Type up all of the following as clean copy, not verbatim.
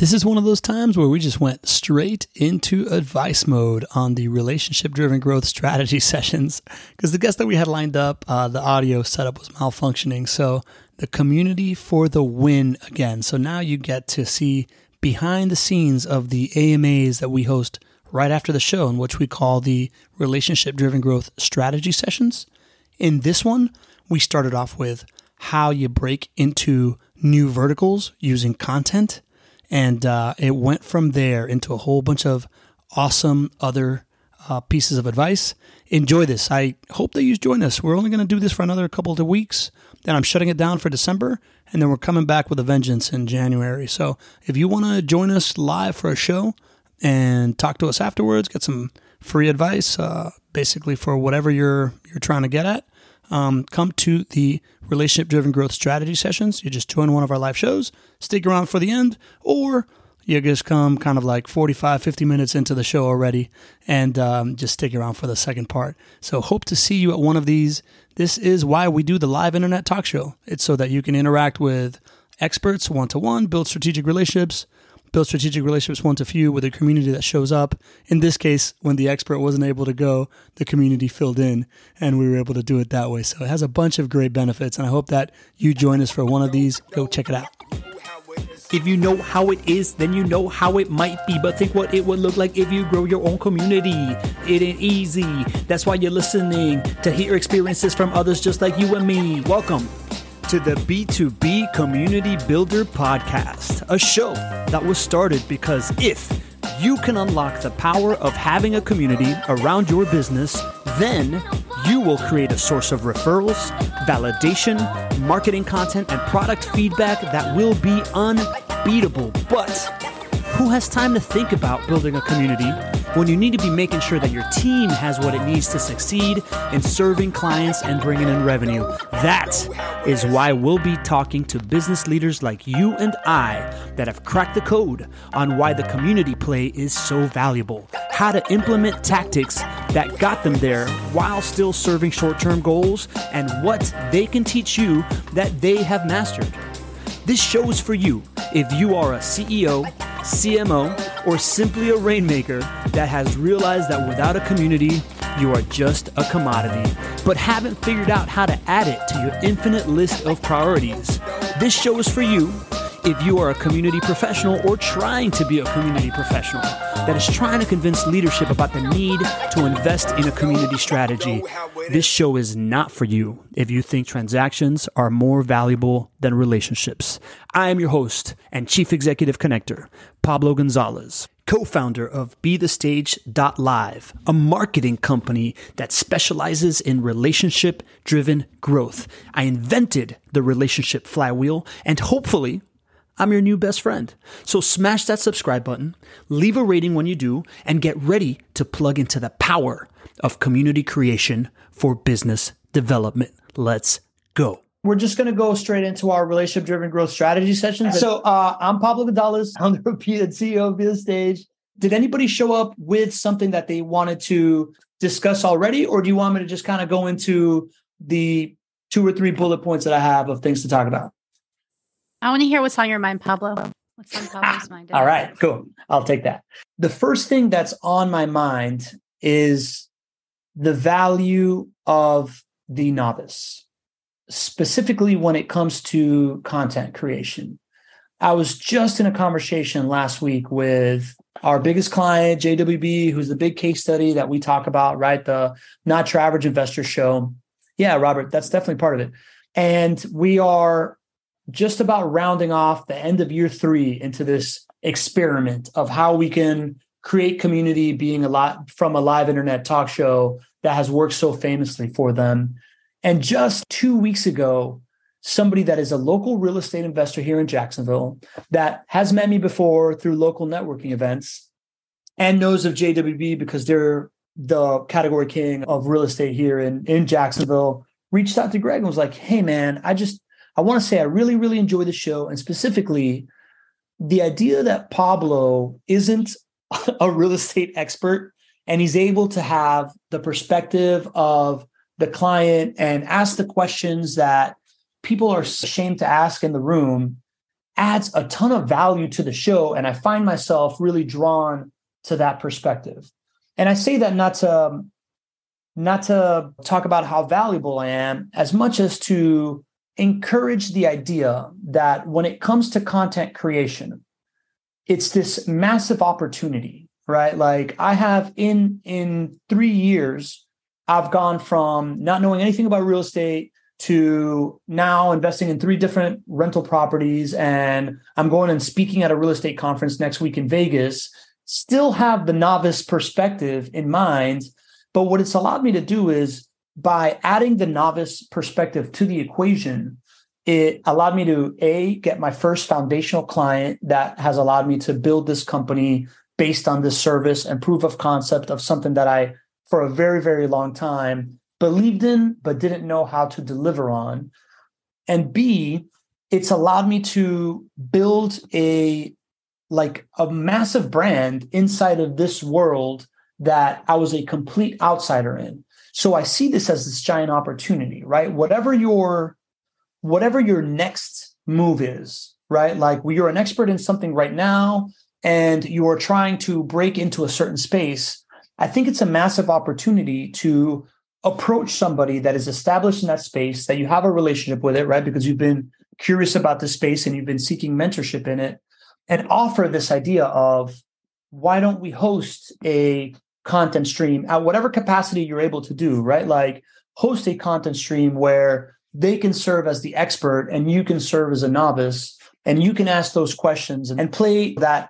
This is one of those times where we just went straight into advice mode on the relationship-driven growth strategy sessions because the guest that we had lined up, the audio setup was malfunctioning. So the community for the win again. So now you get to see behind the scenes of the AMAs that we host right after the show, in which we call the relationship-driven growth strategy sessions. In this one, we started off with how you break into new verticals using content. And it went from there into a whole bunch of awesome other pieces of advice. Enjoy this. I hope that you join us. We're only going to do this for another couple of weeks. Then I'm shutting it down for December. And then we're coming back with a vengeance in January. So if you want to join us live for a show and talk to us afterwards, get some free advice basically for whatever you're trying to get at, come to the Relationship-Driven Growth Strategy Sessions. You just join one of our live shows, stick around for the end, or you just come kind of like 45, 50 minutes into the show already and just stick around for the second part. So hope to see you at one of these. This is why we do the live internet talk show. It's so that you can interact with experts one-to-one, build strategic relationships one-to-few with a community that shows up. In this case, when the expert wasn't able to go, the community filled in, and we were able to do it that way. So it has a bunch of great benefits, and I hope that you join us for one of these. Go check it out. If you know how it is, then you know how it might be. But think what it would look like if you grow your own community. It ain't easy. That's why you're listening to hear experiences from others just like you and me. Welcome to the B2B Community Builder Podcast, a show that was started because if you can unlock the power of having a community around your business, then you will create a source of referrals, validation, marketing content, and product feedback that will be unbeatable. But who has time to think about building a community when you need to be making sure that your team has what it needs to succeed in serving clients and bringing in revenue? That is why we'll be talking to business leaders like you and I that have cracked the code on why the community play is so valuable, how to implement tactics that got them there while still serving short-term goals, and what they can teach you that they have mastered. This show's for you if you are a CEO, CMO, or simply a rainmaker that has realized that without a community, you are just a commodity, but haven't figured out how to add it to your infinite list of priorities. This show is for you if you are a community professional or trying to be a community professional that is trying to convince leadership about the need to invest in a community strategy. This show is not for you if you think transactions are more valuable than relationships. I am your host and Chief Executive Connector, Pablo Gonzalez, co-founder of BeTheStage.live, a marketing company that specializes in relationship-driven growth. I invented the relationship flywheel, and hopefully I'm your new best friend. So smash that subscribe button, leave a rating when you do, and get ready to plug into the power of community creation for business development. Let's go. We're just going to go straight into our relationship-driven growth strategy sessions. So I'm Pablo Gonzalez, founder and CEO of Be The Stage. Did anybody show up with something that they wanted to discuss already? Or do you want me to just kind of go into the 2 or 3 bullet points that I have of things to talk about? I want to hear what's on your mind, Pablo. What's on Pablo's mind? All right, cool. I'll take that. The first thing that's on my mind is the value of the novice, specifically when it comes to content creation. I was just in a conversation last week with our biggest client, JWB, who's the big case study that we talk about, right? The Not Your Average Investor Show. Yeah, Robert, that's definitely part of it. And we are just about rounding off the end of year 3 into this experiment of how we can create community being a lot from a live internet talk show that has worked so famously for them. And just 2 weeks ago, somebody that is a local real estate investor here in Jacksonville that has met me before through local networking events and knows of JWB because they're the category king of real estate here in Jacksonville, reached out to Greg and was like, hey, man, I want to say I really, really enjoy the show. And specifically, the idea that Pablo isn't a real estate expert and he's able to have the perspective of the client and ask the questions that people are ashamed to ask in the room adds a ton of value to the show. And I find myself really drawn to that perspective. And I say that not to talk about how valuable I am, as much as to encourage the idea that when it comes to content creation, it's this massive opportunity, right? Like I have in 3 years, I've gone from not knowing anything about real estate to now investing in 3 different rental properties. And I'm going and speaking at a real estate conference next week in Vegas, still have the novice perspective in mind. But what it's allowed me to do is by adding the novice perspective to the equation, it allowed me to A, get my first foundational client that has allowed me to build this company based on this service and proof of concept of something that I, for a very, very long time, believed in, but didn't know how to deliver on. And B, it's allowed me to build a massive brand inside of this world that I was a complete outsider in. So I see this as this giant opportunity, right? Whatever your next move is, right? Like you're an expert in something right now and you are trying to break into a certain space. I think it's a massive opportunity to approach somebody that is established in that space, that you have a relationship with it, right? Because you've been curious about the space and you've been seeking mentorship in it, and offer this idea of, why don't we host a content stream at whatever capacity you're able to do, right? Like host a content stream where they can serve as the expert and you can serve as a novice and you can ask those questions and play that.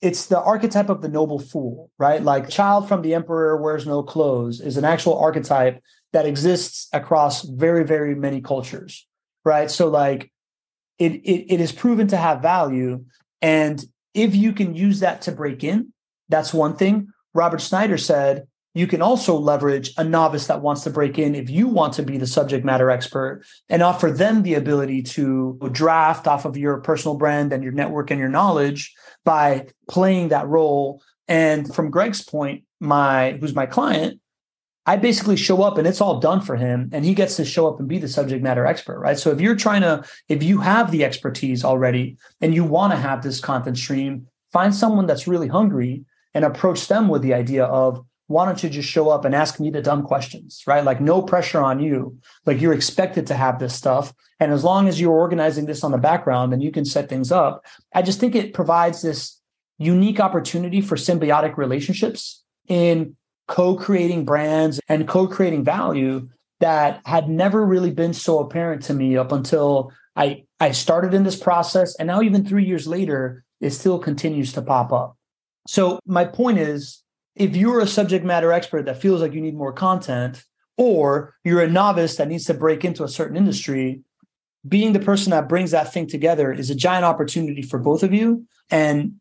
It's the archetype of the noble fool, right? Like child from the emperor wears no clothes is an actual archetype that exists across very, very many cultures, right? So like it is proven to have value. And if you can use that to break in, that's one thing. Robert Snyder said, you can also leverage a novice that wants to break in if you want to be the subject matter expert and offer them the ability to draft off of your personal brand and your network and your knowledge by playing that role. And from Greg's point, who's my client, I basically show up and it's all done for him and he gets to show up and be the subject matter expert, right? So if you have the expertise already and you want to have this content stream, find someone that's really hungry and approach them with the idea of, why don't you just show up and ask me the dumb questions, right? Like no pressure on you. Like you're expected to have this stuff. And as long as you're organizing this on the background and you can set things up, I just think it provides this unique opportunity for symbiotic relationships in co-creating brands and co-creating value that had never really been so apparent to me up until I started in this process. And now even 3 years later, it still continues to pop up. So my point is, if you're a subject matter expert that feels like you need more content, or you're a novice that needs to break into a certain industry, being the person that brings that thing together is a giant opportunity for both of you. And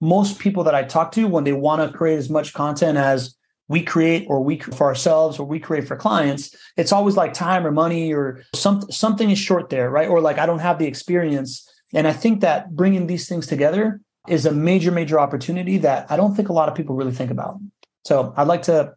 most people that I talk to, when they want to create as much content as we create or we for ourselves or we create for clients, it's always like time or money or something is short there, right? Or like, I don't have the experience. And I think that bringing these things together is a major, major opportunity that I don't think a lot of people really think about. So I'd like to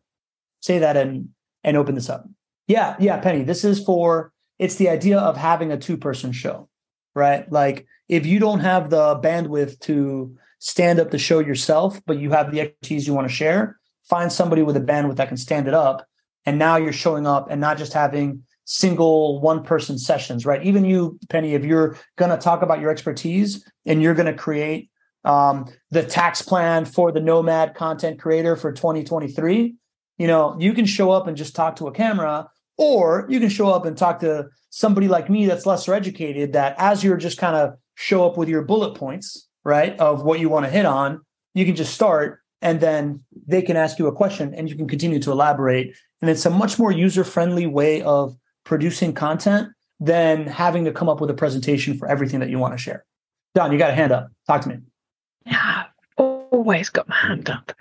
say that and open this up. Yeah, Penny, it's the idea of having a 2-person show, right? Like if you don't have the bandwidth to stand up the show yourself, but you have the expertise you want to share, find somebody with a bandwidth that can stand it up. And now you're showing up and not just having single 1-person sessions, right? Even you, Penny, if you're going to talk about your expertise and you're going to create the tax plan for the nomad content creator for 2023, you can show up and just talk to a camera, or you can show up and talk to somebody like me that's lesser educated, that as you're just kind of show up with your bullet points, right, of what you want to hit on, you can just start and then they can ask you a question and you can continue to elaborate. And it's a much more user-friendly way of producing content than having to come up with a presentation for everything that you want to share. Don, you got a hand up. Talk to me. Yeah, always got my hand up.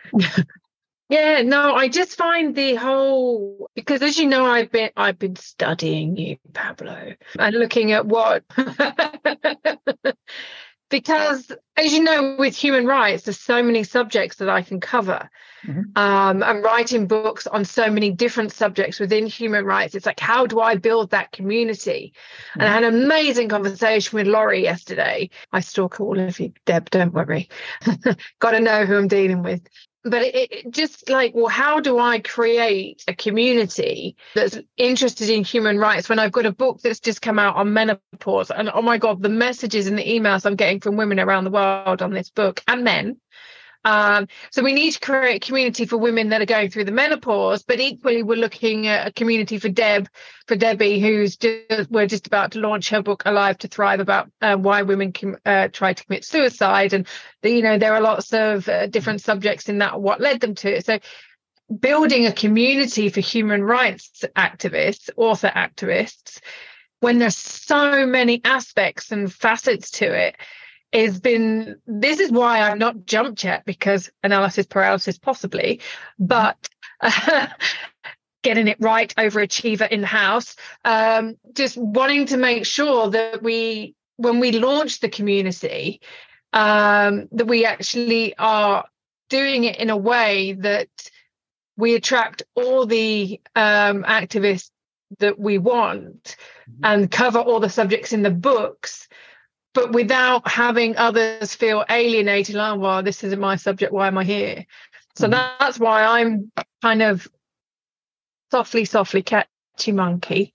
Yeah, no, I just find the whole, because as you know, I've been studying you, Pablo, and looking at what Because, as you know, with human rights, there's so many subjects that I can cover. Mm-hmm. I'm writing books on so many different subjects within human rights. It's like, how do I build that community? Mm-hmm. And I had an amazing conversation with Laurie yesterday. I stalk all of you, Deb, don't worry. Got to know who I'm dealing with. But it just like, well, how do I create a community that's interested in human rights when I've got a book that's just come out on menopause? And oh my God, the messages and the emails I'm getting from women around the world on this book, and men. So we need to create a community for women that are going through the menopause, but equally we're looking at a community for Debbie, we're just about to launch her book Alive to Thrive about why women try to commit suicide. And, there are lots of different subjects in that, what led them to it. So building a community for human rights activists, author activists, when there's so many aspects and facets to it, this is why I've not jumped yet, because analysis paralysis possibly, but getting it right, overachiever in the house, just wanting to make sure that we, when we launch the community, that we actually are doing it in a way that we attract all the activists that we want and cover all the subjects in the books, but without having others feel alienated, like, well, this isn't my subject, why am I here? So that's why I'm kind of softly, softly catchy monkey,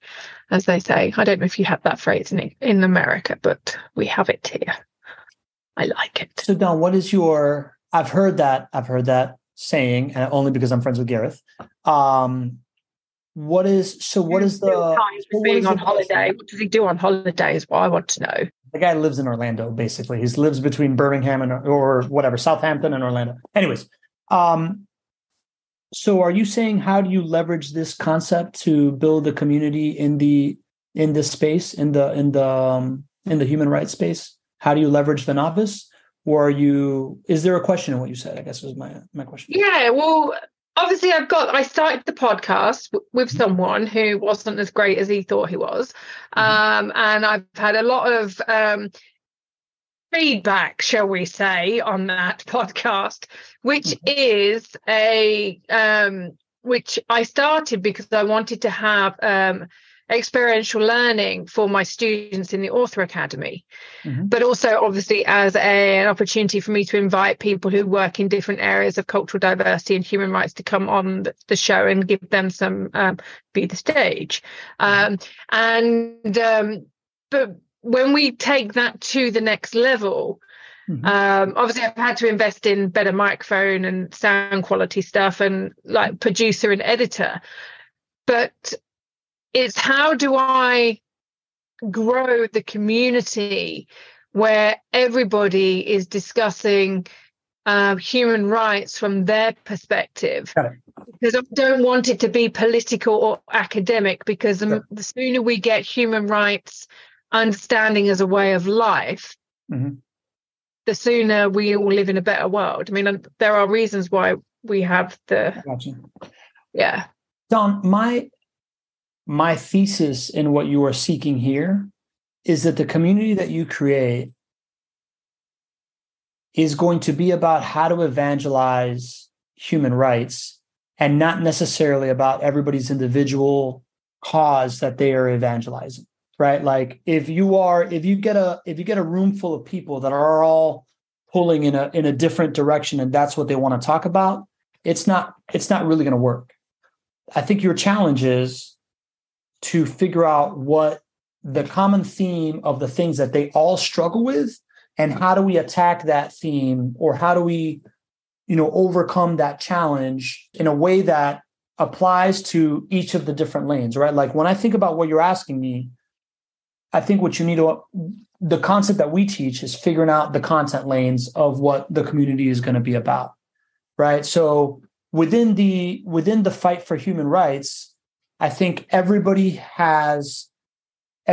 as they say. I don't know if you have that phrase in America, but we have it here. I like it. So Don, what is your, I've heard that saying, and only because I'm friends with Gareth. What does he do on holiday is what I want to know. The guy lives in Orlando, basically. He lives between Birmingham and Southampton and Orlando. Anyways, so are you saying, how do you leverage this concept to build a community in the human rights space? How do you leverage the novice, or is there a question in what you said? I guess was my question. Yeah, well, obviously, I started the podcast with someone who wasn't as great as he thought he was. And I've had a lot of feedback, shall we say, on that podcast, which is which I started because I wanted to have experiential learning for my students in the Author Academy, but also obviously as an opportunity for me to invite people who work in different areas of cultural diversity and human rights to come on the show and give them some Be The Stage. But when we take that to the next level, obviously I've had to invest in better microphone and sound quality stuff and like producer and editor, but it's how do I grow the community where everybody is discussing human rights from their perspective? Because I don't want it to be political or academic, because the sooner we get human rights understanding as a way of life, the sooner we all live in a better world. I mean, there are reasons why we have the... Gotcha. Yeah. Don, my thesis in what you are seeking here is that the community that you create is going to be about how to evangelize human rights and not necessarily about everybody's individual cause that they are evangelizing, right? Like if you get a room full of people that are all pulling in a different direction and that's what they want to talk about, it's not really going to work. I think your challenge is to figure out what the common theme of the things that they all struggle with, and how do we attack that theme, or how do we, overcome that challenge in a way that applies to each of the different lanes, right? Like when I think about what you're asking me, I think what you need the concept that we teach is figuring out the content lanes of what the community is going to be about, right? So within the fight for human rights, I think everybody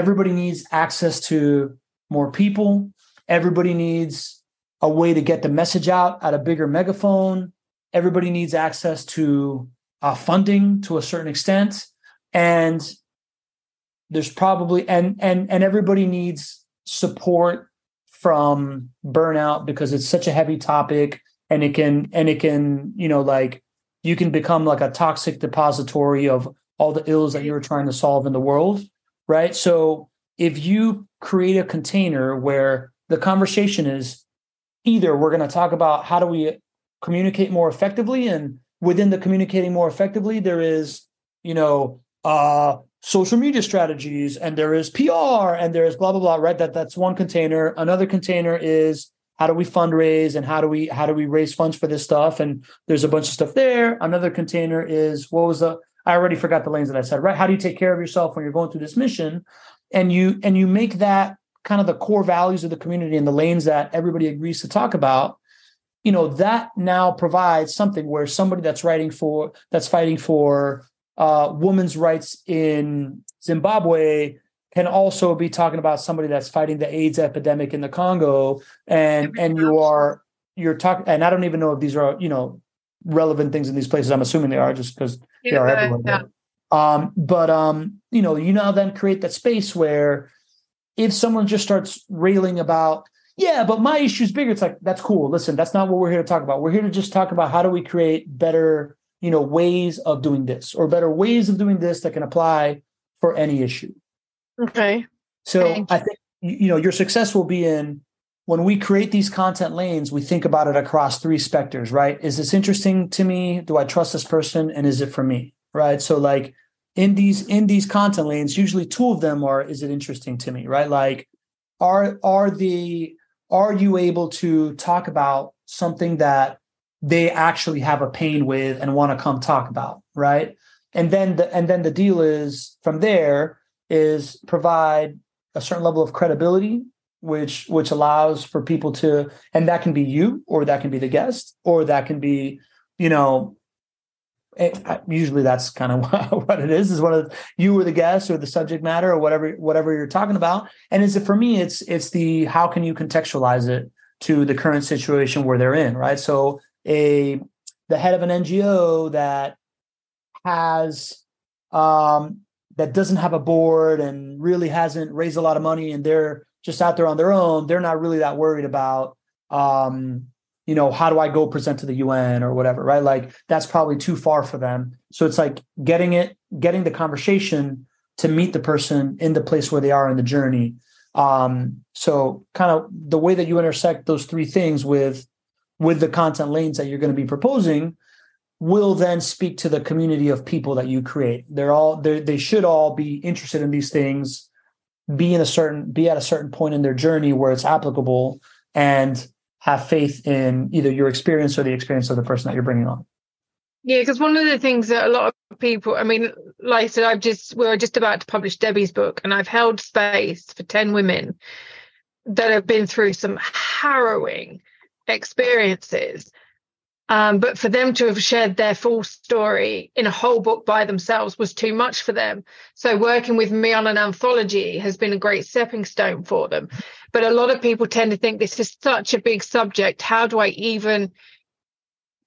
needs access to more people. Everybody needs a way to get the message out at a bigger megaphone. Everybody needs access to funding to a certain extent. And there's probably, and everybody needs support from burnout because it's such a heavy topic, and it can, you know, like you can become like a toxic depository of all the ills that you're trying to solve in the world, right? So if you create a container where the conversation is either we're going to talk about how do we communicate more effectively, and within the communicating more effectively, there is, you know, social media strategies, and there is PR, and there is blah, blah, blah, right? That's one container. Another container is how do we fundraise and how do we raise funds for this stuff? And there's a bunch of stuff there. Another container is I already forgot the lanes that I said, right? How do you take care of yourself when you're going through this mission? And you make that kind of the core values of the community and the lanes that everybody agrees to talk about. You know, that now provides something where somebody that's fighting for women's rights in Zimbabwe can also be talking about somebody that's fighting the AIDS epidemic in the Congo. And you're talking, and I don't even know if these are, you know, relevant things in these places. I'm assuming they are, just because they are everywhere. Yeah. You now then create that space where if someone just starts railing about, yeah, but my issue's bigger, it's like, that's cool. Listen, that's not what we're here to talk about. We're here to just talk about how do we create better, you know, ways of doing this, or better ways of doing this that can apply for any issue. Okay. So I think, you know, your success will be in when we create these content lanes, we think about it across three specters, right? Is this interesting to me? Do I trust this person? And is it for me? Right. So like in these content lanes, usually two of them are, is it interesting to me? Right. Like are you able to talk about something that they actually have a pain with and want to come talk about? Right. And then the deal is from there is provide a certain level of credibility, which allows for people to, and that can be you, or that can be the guest, or that can be, you know, usually that's kind of what it is one of you or the guest or the subject matter or whatever you're talking about. And is it for me, it's the, how can you contextualize it to the current situation where they're in, right? So the head of an NGO that has, that doesn't have a board and really hasn't raised a lot of money, and they're just out there on their own, they're not really that worried about, you know, how do I go present to the UN or whatever, right? Like that's probably too far for them. So it's like getting the conversation to meet the person in the place where they are in the journey. So kind of the way that you intersect those three things with the content lanes that you're going to be proposing will then speak to the community of people that you create. They should all be interested in these things, be at a certain point in their journey where it's applicable, and have faith in either your experience or the experience of the person that you're bringing on. Yeah, because one of the things that a lot of people, I mean, like I said, we're just about to publish Debbie's book, and I've held space for 10 women that have been through some harrowing experiences. But for them to have shared their full story in a whole book by themselves was too much for them. So working with me on an anthology has been a great stepping stone for them. But a lot of people tend to think this is such a big subject. How do I even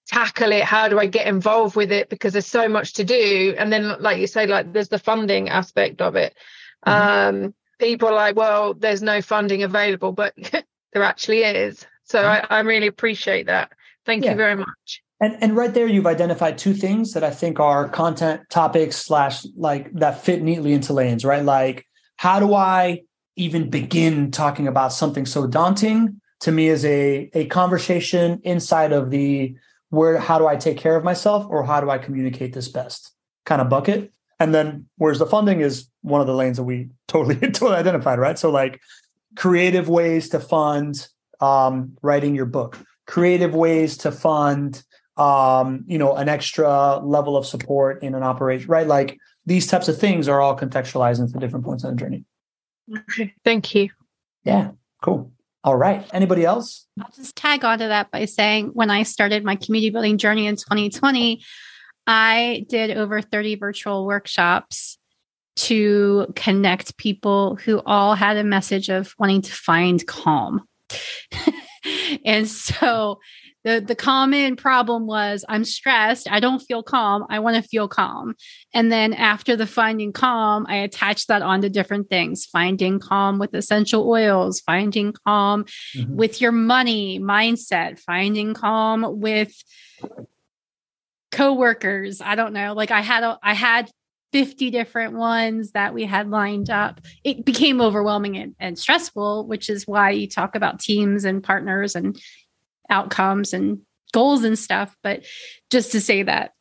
tackle it? How do I get involved with it? Because there's so much to do. And then, like you say, like there's the funding aspect of it. Mm-hmm. People are like, well, there's no funding available, but there actually is. So I really appreciate that. Thank you very much. And right there, you've identified two things that I think are content topics / like that fit neatly into lanes, right? Like, how do I even begin talking about something so daunting to me as a conversation inside of the where, how do I take care of myself, or how do I communicate this best kind of bucket? And then where's the funding is one of the lanes that we totally identified, right? So like creative ways to fund writing your book. Creative ways to fund, you know, an extra level of support in an operation, right? Like these types of things are all contextualized into different points on the journey. Okay. Thank you. Yeah. Cool. All right. Anybody else? I'll just tag onto that by saying when I started my community building journey in 2020, I did over 30 virtual workshops to connect people who all had a message of wanting to find calm. And so the common problem was, I'm stressed. I don't feel calm. I want to feel calm. And then after the finding calm, I attached that onto different things, finding calm with essential oils, finding calm with your money mindset, finding calm with coworkers. I don't know. Like I had 50 different ones that we had lined up. It became overwhelming and stressful, which is why you talk about teams and partners and outcomes and goals and stuff. But just to say that,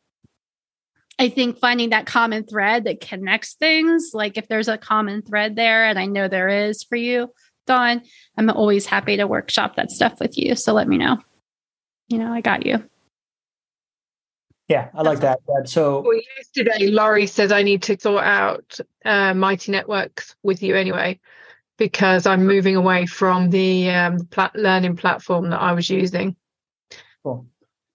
I think finding that common thread that connects things, like if there's a common thread there, and I know there is for you, Don, I'm always happy to workshop that stuff with you. So let me know. You know, I got you. Yeah, I like that. So well, yesterday, Laurie said I need to sort out Mighty Networks with you anyway, because I'm moving away from the learning platform that I was using. Cool.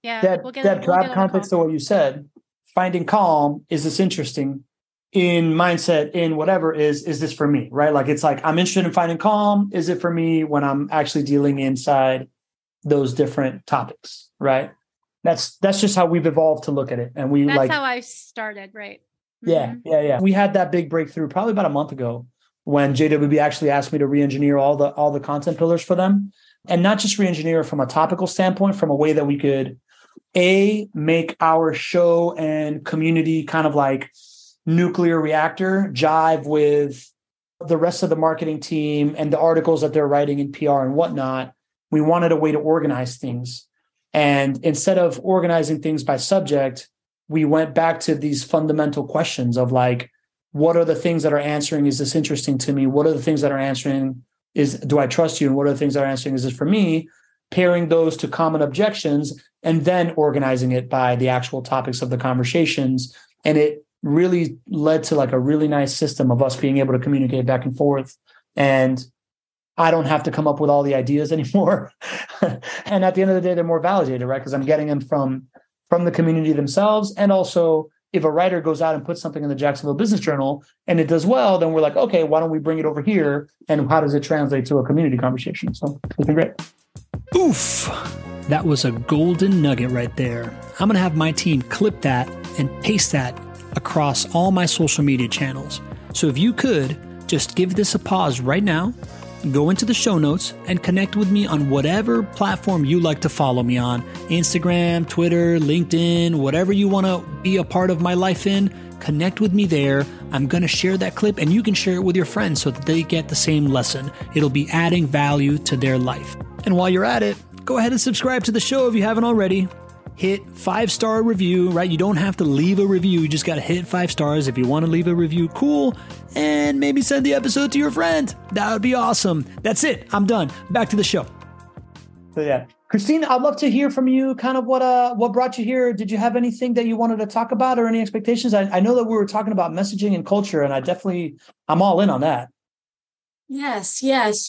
Yeah. To add context to what you said, finding calm is this interesting in mindset, in whatever is this for me, right? Like, it's like, I'm interested in finding calm. Is it for me when I'm actually dealing inside those different topics, right? That's just how we've evolved to look at it. And that's how I started, right? Mm-hmm. Yeah. We had that big breakthrough probably about a month ago when JWB actually asked me to re-engineer all the content pillars for them. And not just re-engineer from a topical standpoint, from a way that we could make our show and community kind of like nuclear reactor jive with the rest of the marketing team and the articles that they're writing in PR and whatnot. We wanted a way to organize things. And instead of organizing things by subject, we went back to these fundamental questions of like, what are the things that are answering? Is this interesting to me? What are the things that are answering? Do I trust you? And what are the things that are answering? Is this for me? Pairing those to common objections and then organizing it by the actual topics of the conversations. And it really led to like a really nice system of us being able to communicate back and forth. And I don't have to come up with all the ideas anymore. And at the end of the day, they're more validated, right? Because I'm getting them from the community themselves. And also, if a writer goes out and puts something in the Jacksonville Business Journal and it does well, then we're like, okay, why don't we bring it over here? And how does it translate to a community conversation? So it's been great. Oof. That was a golden nugget right there. I'm going to have my team clip that and paste that across all my social media channels. So if you could just give this a pause right now, go into the show notes and connect with me on whatever platform you like to follow me on. Instagram, Twitter, LinkedIn, whatever you want to be a part of my life in, connect with me there. I'm going to share that clip and you can share it with your friends so that they get the same lesson. It'll be adding value to their life. And while you're at it, go ahead and subscribe to the show if you haven't already. Hit 5-star review, right? You don't have to leave a review. You just got to hit 5 stars. If you want to leave a review, cool. And maybe send the episode to your friend. That would be awesome. That's it. I'm done. Back to the show. So yeah. Christine, I'd love to hear from you kind of what brought you here. Did you have anything that you wanted to talk about or any expectations? I know that we were talking about messaging and culture, and I'm all in on that. Yes.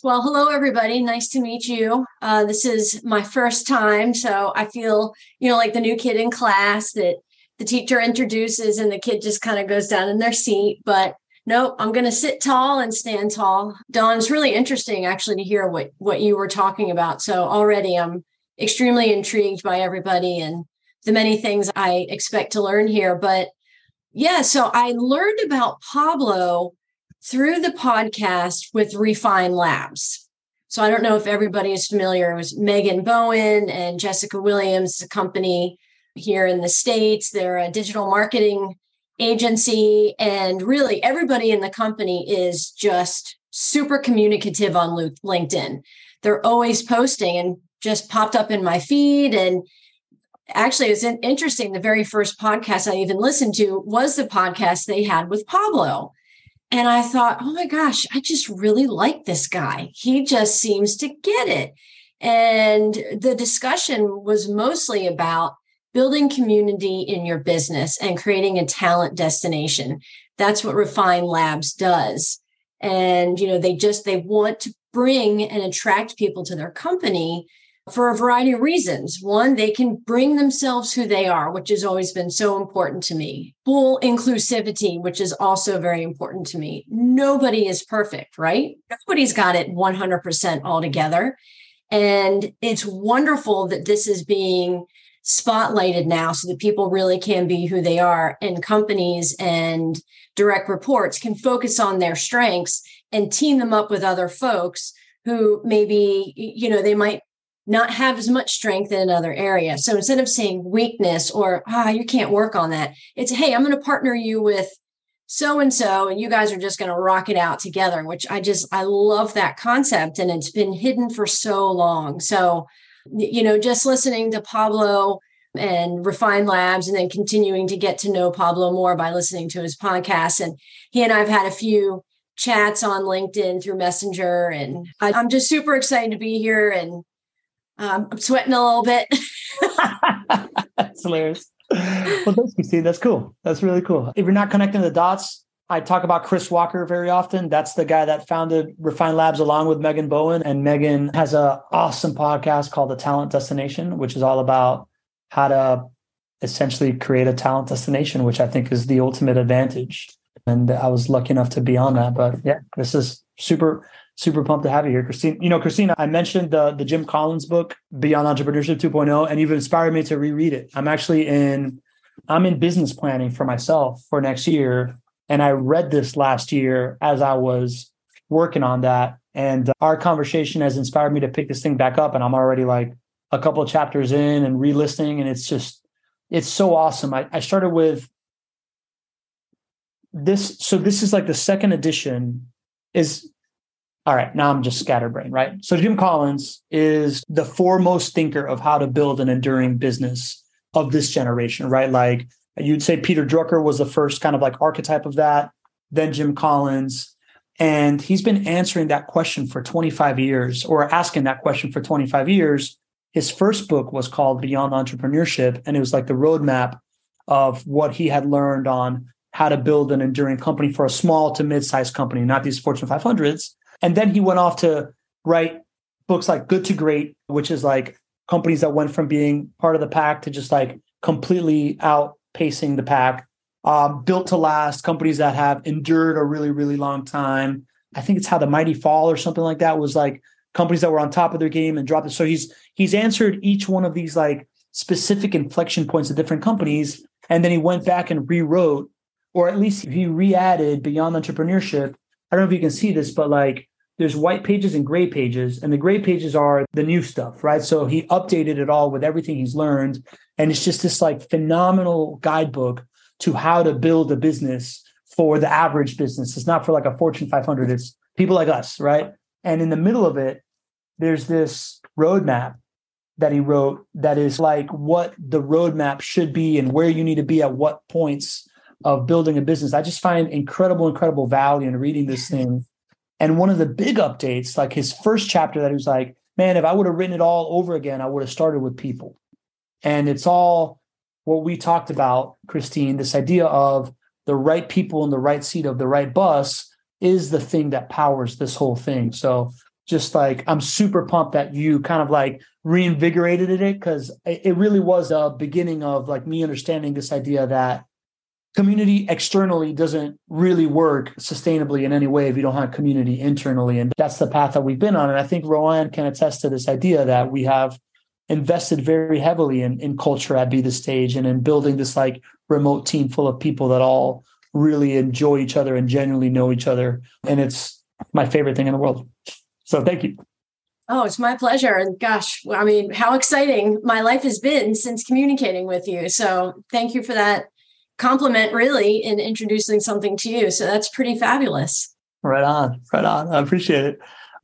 Well, hello, everybody. Nice to meet you. This is my first time. So I feel, like the new kid in class that the teacher introduces and the kid just kind of goes down in their seat. But nope, I'm going to sit tall and stand tall. Don, it's really interesting actually to hear what you were talking about. So already I'm extremely intrigued by everybody and the many things I expect to learn here. But yeah, so I learned about Pablo through the podcast with Refine Labs. So I don't know if everybody is familiar. It was Megan Bowen and Jessica Williams, a company here in the States. They're a digital marketing agency. And really everybody in the company is just super communicative on LinkedIn. They're always posting and just popped up in my feed. And actually it's interesting. The very first podcast I even listened to was the podcast they had with Pablo. And I thought, oh my gosh, I just really like this guy. He just seems to get it. And the discussion was mostly about building community in your business and creating a talent destination. That's what Refine Labs does. And, they want to bring and attract people to their company for a variety of reasons. One, they can bring themselves who they are, which has always been so important to me. Full inclusivity, which is also very important to me. Nobody is perfect, right? Nobody's got it 100% all together. And it's wonderful that this is being spotlighted now so that people really can be who they are, and companies and direct reports can focus on their strengths and team them up with other folks who maybe, you know, they might not have as much strength in another area. So instead of saying weakness or, you can't work on that, it's, hey, I'm going to partner you with so-and-so, and you guys are just going to rock it out together, which I love that concept. And it's been hidden for so long. So, you know, just listening to Pablo and Refine Labs, and then continuing to get to know Pablo more by listening to his podcast. And he and I have had a few chats on LinkedIn through Messenger, and I'm just super excited to be here, and I'm sweating a little bit. That's hilarious. Well, thanks, Christine. That's cool. That's really cool. If you're not connecting the dots, I talk about Chris Walker very often. That's the guy that founded Refine Labs along with Megan Bowen. And Megan has an awesome podcast called The Talent Destination, which is all about how to essentially create a talent destination, which I think is the ultimate advantage. And I was lucky enough to be on that. But yeah, this is super pumped to have you here, Christine. You know, Christine, I mentioned the Jim Collins book, Beyond Entrepreneurship 2.0, and you've inspired me to reread it. I'm in business planning for myself for next year. And I read this last year as I was working on that. And our conversation has inspired me to pick this thing back up. And I'm already like a couple of chapters in and re-listening. And it's so awesome. I started with this. So this is like the second edition is... All right, now I'm just scatterbrained, right? So Jim Collins is the foremost thinker of how to build an enduring business of this generation, right? Like you'd say Peter Drucker was the first kind of like archetype of that, then Jim Collins. And he's been answering that question for 25 years or asking that question for 25 years. His first book was called Beyond Entrepreneurship, and it was like the roadmap of what he had learned on how to build an enduring company for a small to mid-sized company, not these Fortune 500s. And then he went off to write books like Good to Great, which is like companies that went from being part of the pack to just like completely outpacing the pack. Built to Last, companies that have endured a really, really long time. I think it's How the Mighty Fall or something like that, was like companies that were on top of their game and dropped it. So he's answered each one of these like specific inflection points of different companies. And then he went back and rewrote, or at least he re-added Beyond Entrepreneurship. I don't know if you can see this, but like there's white pages and gray pages, and the gray pages are the new stuff, right? So he updated it all with everything he's learned. And it's just this like phenomenal guidebook to how to build a business for the average business. It's not for like a Fortune 500. It's people like us, right? And in the middle of it, there's this roadmap that he wrote that is like what the roadmap should be and where you need to be at what points of building a business. I just find incredible value in reading this thing. And one of the big updates, like his first chapter that he was like, man, if I would have written it all over again, I would have started with people. And it's all what we talked about, Christine, this idea of the right people in the right seat of the right bus is the thing that powers this whole thing. So just like, I'm super pumped that you kind of like reinvigorated it, because it really was a beginning of like me understanding this idea that community externally doesn't really work sustainably in any way if you don't have community internally. And that's the path that we've been on. And I think Rowan can attest to this idea that we have invested very heavily in culture at Be The Stage and in building this like remote team full of people that all really enjoy each other and genuinely know each other. And it's my favorite thing in the world. So thank you. Oh, it's my pleasure. And gosh, I mean, how exciting my life has been since communicating with you. So thank you for that compliment, really, in introducing something to you. So that's pretty fabulous. Right on. I appreciate it.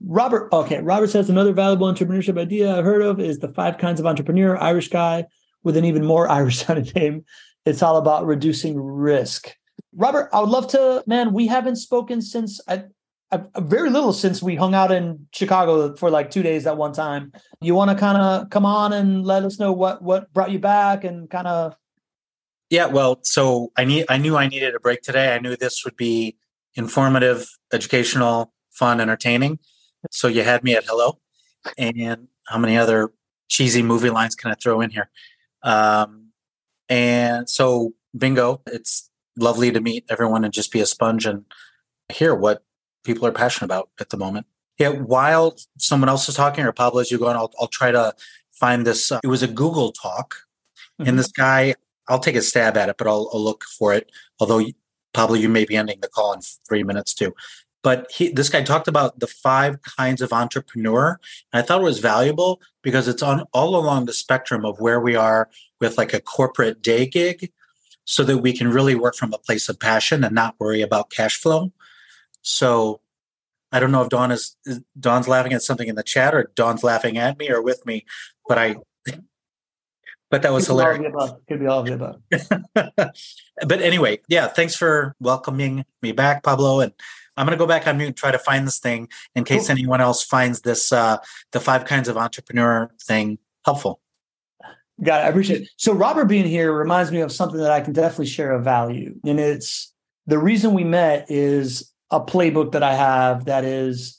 Robert says another valuable entrepreneurship idea I've heard of is the 5 kinds of entrepreneur, Irish guy with an even more Irish sounding name. It's all about reducing risk. Robert, I would love to, man, we haven't spoken since very little since we hung out in Chicago for like 2 days at one time. You want to kind of come on and let us know what brought you back and kind of... Yeah, well, so I knew I needed a break today. I knew this would be informative, educational, fun, entertaining. So you had me at hello. And how many other cheesy movie lines can I throw in here? And so bingo, it's lovely to meet everyone and just be a sponge and hear what people are passionate about at the moment. Yeah, while someone else is talking, or Pablo, as you go on, I'll try to find this. It was a Google talk, and this guy, I'll take a stab at it, but I'll look for it. Although, Pablo, you may be ending the call in 3 minutes too. But this guy talked about the 5 kinds of entrepreneur, and I thought it was valuable because it's on all along the spectrum of where we are with like a corporate day gig, so that we can really work from a place of passion and not worry about cash flow. So I don't know if Don's laughing at something in the chat, or Don's laughing at me or with me, but that was hilarious. Could be all of the above. But anyway, yeah, thanks for welcoming me back, Pablo. And I'm going to go back on mute and try to find this thing in case anyone else finds this, the 5 kinds of entrepreneur thing helpful. Got it. I appreciate it. So Robert being here reminds me of something that I can definitely share of value. And it's the reason we met is a playbook that I have that is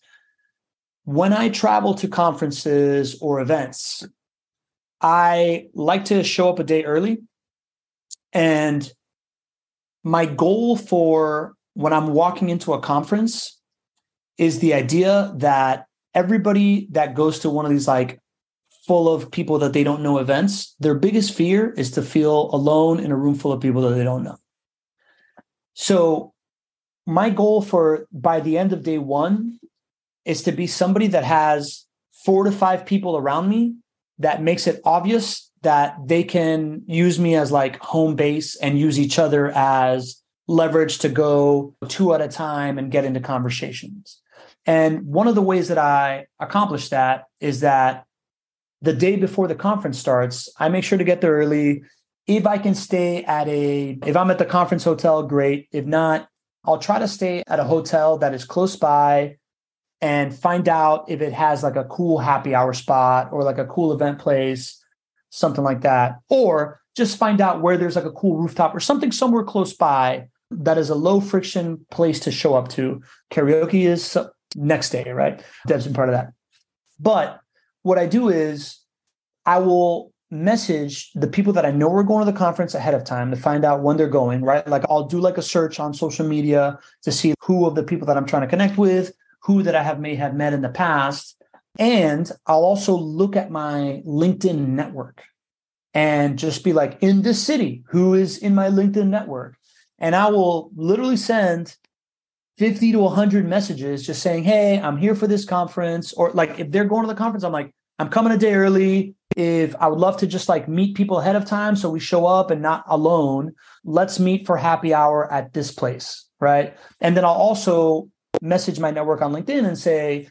when I travel to conferences or events, I like to show up a day early. And my goal for when I'm walking into a conference is the idea that everybody that goes to one of these like full of people that they don't know events, their biggest fear is to feel alone in a room full of people that they don't know. So my goal for by the end of day one is to be somebody that has 4 to 5 people around me that makes it obvious that they can use me as like home base and use each other as leverage to go 2 at a time and get into conversations. And one of the ways that I accomplish that is that the day before the conference starts, I make sure to get there early. If I can stay if I'm at the conference hotel, great. If not, I'll try to stay at a hotel that is close by and find out if it has like a cool happy hour spot or like a cool event place, something like that. Or just find out where there's like a cool rooftop or something somewhere close by that is a low friction place to show up to. Karaoke is next day, right? Deb's been part of that. But what I do is I will message the people that I know are going to the conference ahead of time to find out when they're going, right? Like I'll do like a search on social media to see who of the people that I'm trying to connect with, who that I may have met in the past. And I'll also look at my LinkedIn network and just be like, in this city, who is in my LinkedIn network? And I will literally send 50 to 100 messages just saying, hey, I'm here for this conference. Or like if they're going to the conference, I'm like, I'm coming a day early. If I would love to just like meet people ahead of time so we show up and not alone, let's meet for happy hour at this place, right? And then I'll also message my network on LinkedIn and say,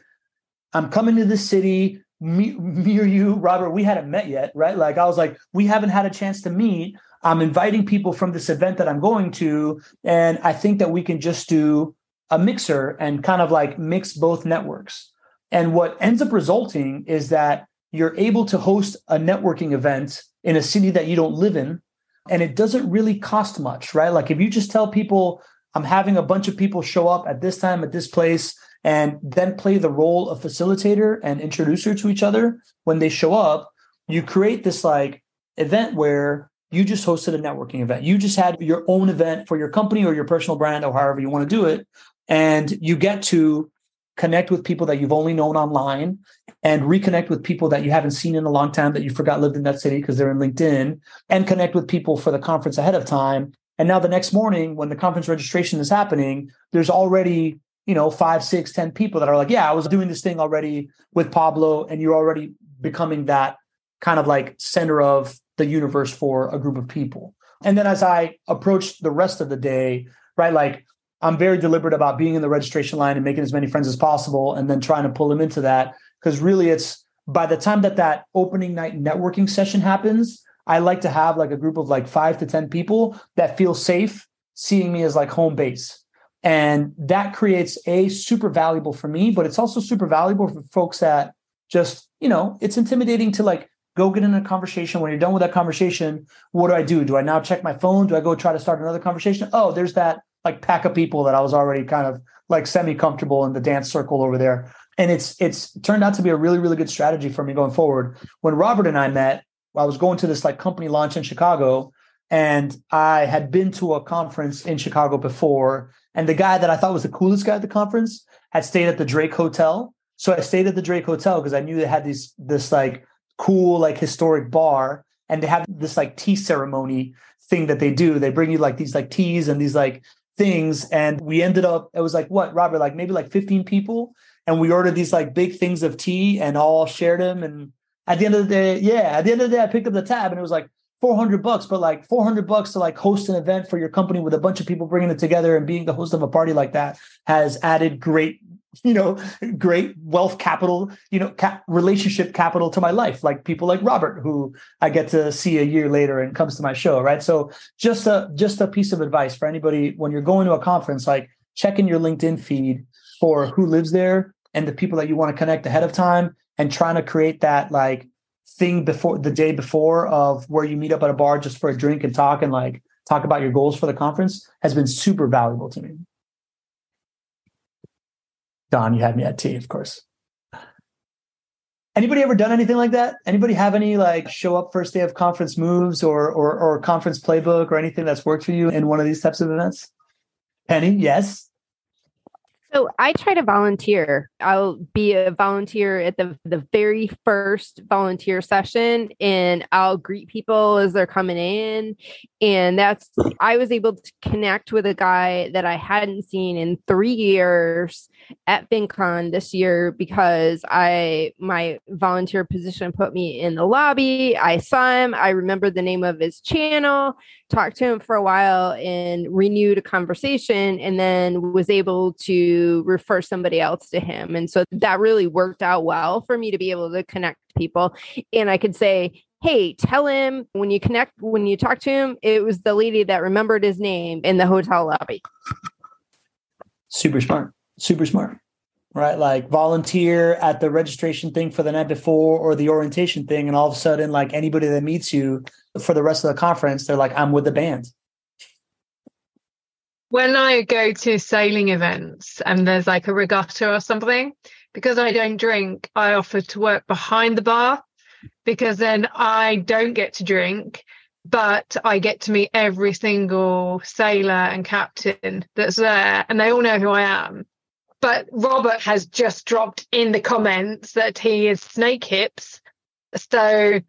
I'm coming to this city, me or you, Robert, we hadn't met yet, right? Like I was like, we haven't had a chance to meet. I'm inviting people from this event that I'm going to. And I think that we can just do a mixer and kind of like mix both networks. And what ends up resulting is that you're able to host a networking event in a city that you don't live in. And it doesn't really cost much, right? Like if you just tell people, I'm having a bunch of people show up at this time, at this place, and then play the role of facilitator and introducer to each other when they show up, you create this like event where you just hosted a networking event. You just had your own event for your company or your personal brand or however you want to do it. And you get to connect with people that you've only known online and reconnect with people that you haven't seen in a long time that you forgot lived in that city because they're in LinkedIn, and connect with people for the conference ahead of time. And now the next morning when the conference registration is happening, there's already, 5, 6, 10 people that are like, yeah, I was doing this thing already with Pablo, and you're already becoming that kind of like center of the universe for a group of people. And then as I approach the rest of the day, right, like I'm very deliberate about being in the registration line and making as many friends as possible and then trying to pull them into that. Because really it's by the time that opening night networking session happens, I like to have like a group of like 5 to 10 people that feel safe seeing me as like home base. And that creates super valuable for me, but it's also super valuable for folks that just, it's intimidating to like go get in a conversation. When you're done with that conversation, what do I do? Do I now check my phone? Do I go try to start another conversation? Oh, there's that like pack of people that I was already kind of like semi-comfortable in the dance circle over there. And it's turned out to be a really, really good strategy for me going forward. When Robert and I met, I was going to this like company launch in Chicago, and I had been to a conference in Chicago before. And the guy that I thought was the coolest guy at the conference had stayed at the Drake Hotel. So I stayed at the Drake Hotel because I knew they had this like cool, like historic bar, and they have this like tea ceremony thing that they do. They bring you like these like teas and these like things. And we ended up, it was like, what, Robert, like maybe like 15 people. And we ordered these like big things of tea and all shared them. And at the end of the day, I picked up the tab and it was like $400, but like $400 to like host an event for your company with a bunch of people bringing it together and being the host of a party like that has added great wealth capital, relationship capital to my life. Like people like Robert, who I get to see a year later and comes to my show. Right. So just a piece of advice for anybody, when you're going to a conference, like check in your LinkedIn feed for who lives there and the people that you want to connect ahead of time, and trying to create that like thing before the day before of where you meet up at a bar just for a drink and talk about your goals for the conference has been super valuable to me. Don, you had me at tea, of course. Anybody ever done anything like that? Anybody have any like show up first day of conference moves or conference playbook or anything that's worked for you in one of these types of events? Penny, yes. So I try to volunteer. I'll be a volunteer at the very first volunteer session, and I'll greet people as they're coming in. And I was able to connect with a guy that I hadn't seen in 3 years at FinCon this year because my volunteer position put me in the lobby. I saw him. I remembered the name of his channel, talked to him for a while and renewed a conversation, and then was able to refer somebody else to him. And so that really worked out well for me to be able to connect people. And I could say, hey, tell him when you talk to him, it was the lady that remembered his name in the hotel lobby. Super smart. Right? Like volunteer at the registration thing for the night before or the orientation thing. And all of a sudden, like anybody that meets you for the rest of the conference, they're like, I'm with the band. When I go to sailing events and there's like a regatta or something, because I don't drink, I offer to work behind the bar because then I don't get to drink, but I get to meet every single sailor and captain that's there, and they all know who I am. But Robert has just dropped in the comments that he is snake hips. So,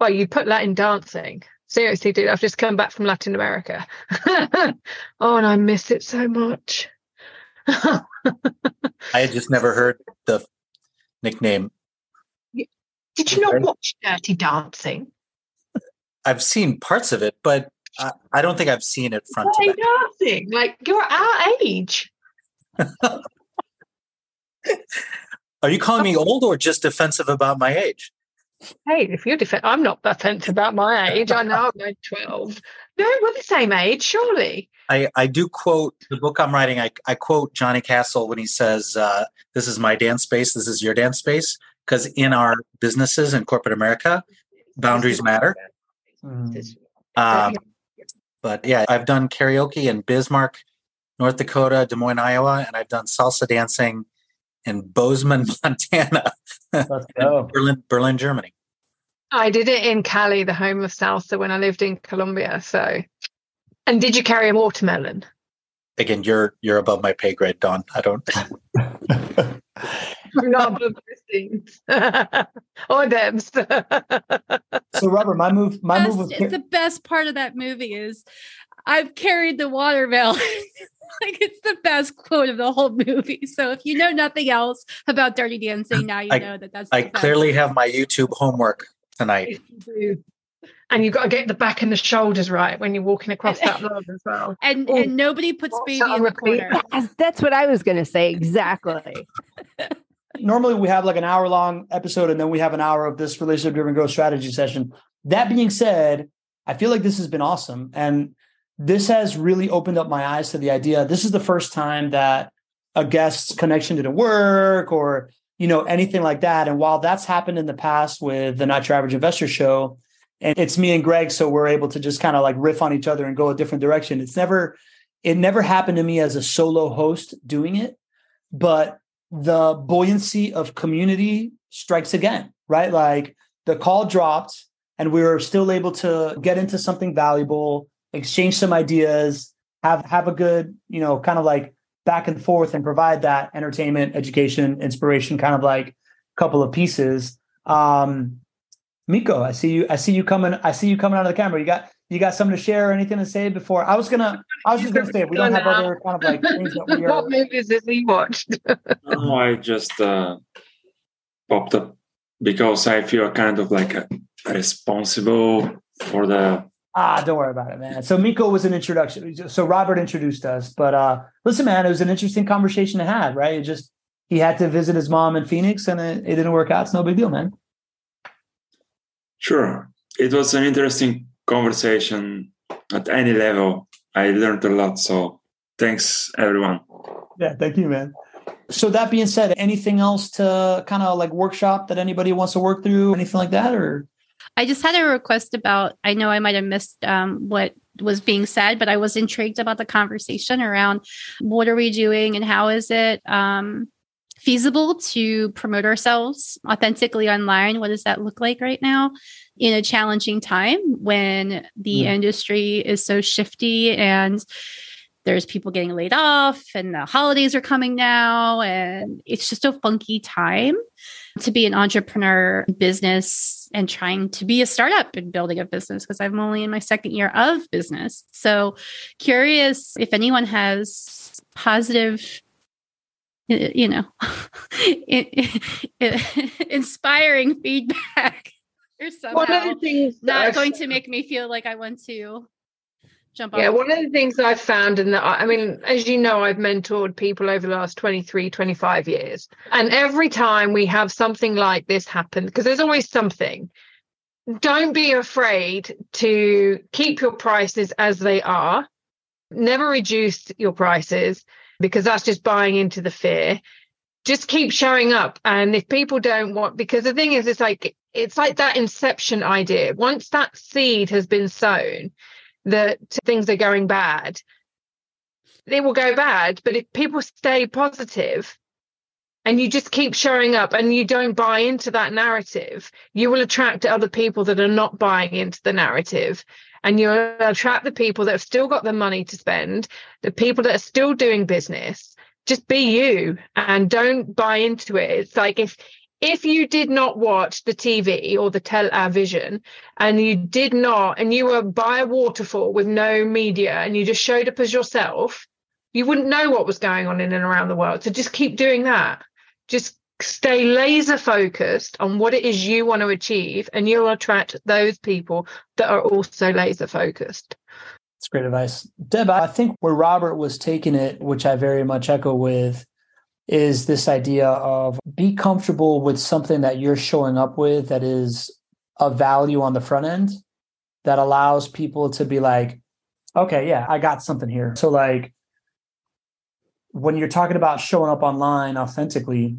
well, you put Latin dancing. Seriously, dude, I've just come back from Latin America. Oh, and I miss it so much. I had just never heard the nickname. Did you not watch Dirty Dancing? I've seen parts of it, but I don't think I've seen it front to back. Dirty Dancing, like you're our age. Are you calling me old or just defensive about my age? Hey, if you're defensive, I'm not defensive about my age. I know I'm 12. No, we're the same age, surely. I do quote the book I'm writing. I quote Johnny Castle when he says, this is my dance space, this is your dance space. Because in our businesses in corporate America, boundaries matter. But yeah, I've done karaoke in Bismarck, North Dakota, Des Moines, Iowa, and I've done salsa dancing in Bozeman, Montana, Berlin, Germany. I did it in Cali, the home of salsa, when I lived in Colombia. So, and did you carry a watermelon? Again, you're above my pay grade, Don. I don't. I'm not above Christine's or Deb's. So, Robert, my move was the best part of that movie is I've carried the watermelon. Like it's the best quote of the whole movie. So if you know nothing else about Dirty Dancing, now you know that that's. I clearly have my YouTube homework tonight. And you've got to get the back and the shoulders right when you're walking across that road as well. And nobody puts baby in the corner. That's what I was going to say. Exactly. Normally we have like an hour long episode, and then we have an hour of this relationship driven growth strategy session. That being said, I feel like this has been awesome. And this has really opened up my eyes to the idea. This is the first time that a guest's connection didn't work or, anything like that. And while that's happened in the past with the Not Your Average Investor Show, and it's me and Greg, so we're able to just kind of like riff on each other and go a different direction. It never happened to me as a solo host doing it, but the buoyancy of community strikes again, right? Like the call dropped and we were still able to get into something valuable, exchange some ideas, have a good, kind of like back and forth and provide that entertainment, education, inspiration, kind of like couple of pieces. Miko, I see you coming out of the camera. You got something to share or anything to say before? I was just gonna say we don't have other kind of like things that we are. What movies has he watched? No, I just popped up because I feel kind of like responsible for the. Don't worry about it, man. So Miko was an introduction. So Robert introduced us, but listen, man, it was an interesting conversation to have, right? He had to visit his mom in Phoenix, and it didn't work out. It's no big deal, man. Sure. It was an interesting conversation at any level. I learned a lot. So thanks, everyone. Yeah, thank you, man. So that being said, anything else to kind of like workshop that anybody wants to work through, anything like that? Or I just had a request about, I know I might have missed what was being said, but I was intrigued about the conversation around what are we doing and how is it feasible to promote ourselves authentically online? What does that look like right now in a challenging time when the industry is so shifty and there's people getting laid off and the holidays are coming now and it's just a funky time to be an entrepreneur business and trying to be a startup and building a business because I'm only in my second year of business. So curious if anyone has positive inspiring feedback or somehow one of the things not going to make me feel like I want to jump on. Yeah, one of the things I've found, and I mean, as you know, I've mentored people over the last 23, 25 years. And every time we have something like this happen, because there's always something, don't be afraid to keep your prices as they are. Never reduce your prices, because that's just buying into the fear. Just keep showing up. And if people don't want, because the thing is, it's like that inception idea. Once that seed has been sown that things are going bad, they will go bad. But if people stay positive and you just keep showing up and you don't buy into that narrative, you will attract other people that are not buying into the narrative. And you'll attract the people that have still got the money to spend, the people that are still doing business. Just be you and don't buy into it. It's like if you did not watch the TV or the television and you were by a waterfall with no media and you just showed up as yourself, you wouldn't know what was going on in and around the world. So just keep doing that. Just stay laser focused on what it is you want to achieve, and you'll attract those people that are also laser focused. That's great advice. Deb, I think where Robert was taking it, which I very much echo with, is this idea of be comfortable with something that you're showing up with that is of value on the front end that allows people to be like, okay, yeah, I got something here. So like when you're talking about showing up online authentically,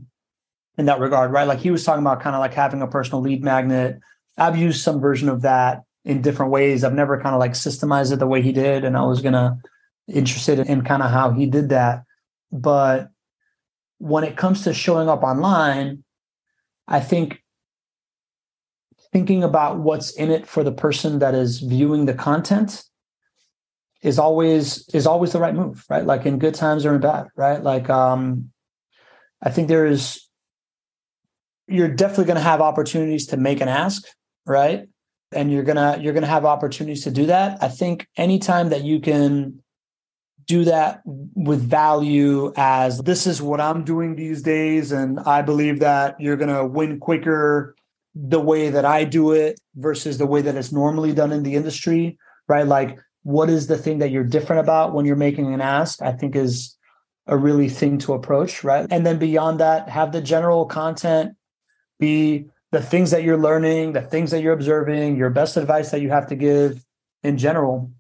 in that regard, right? Like he was talking about kind of like having a personal lead magnet. I've used some version of that in different ways. I've never kind of like systemized it the way he did. And I was interested in kind of how he did that. But when it comes to showing up online, I think thinking about what's in it for the person that is viewing the content is always the right move, right? Like in good times or in bad, right? Like I think you're definitely going to have opportunities to make an ask, right? And you're going to have opportunities to do that. I think anytime that you can do that with value as this is what I'm doing these days, and I believe that you're going to win quicker the way that I do it versus the way that it's normally done in the industry, right? Like what is the thing that you're different about when you're making an ask, I think is a really thing to approach, right? And then beyond that, have the general content be the things that you're learning, the things that you're observing, your best advice that you have to give in general.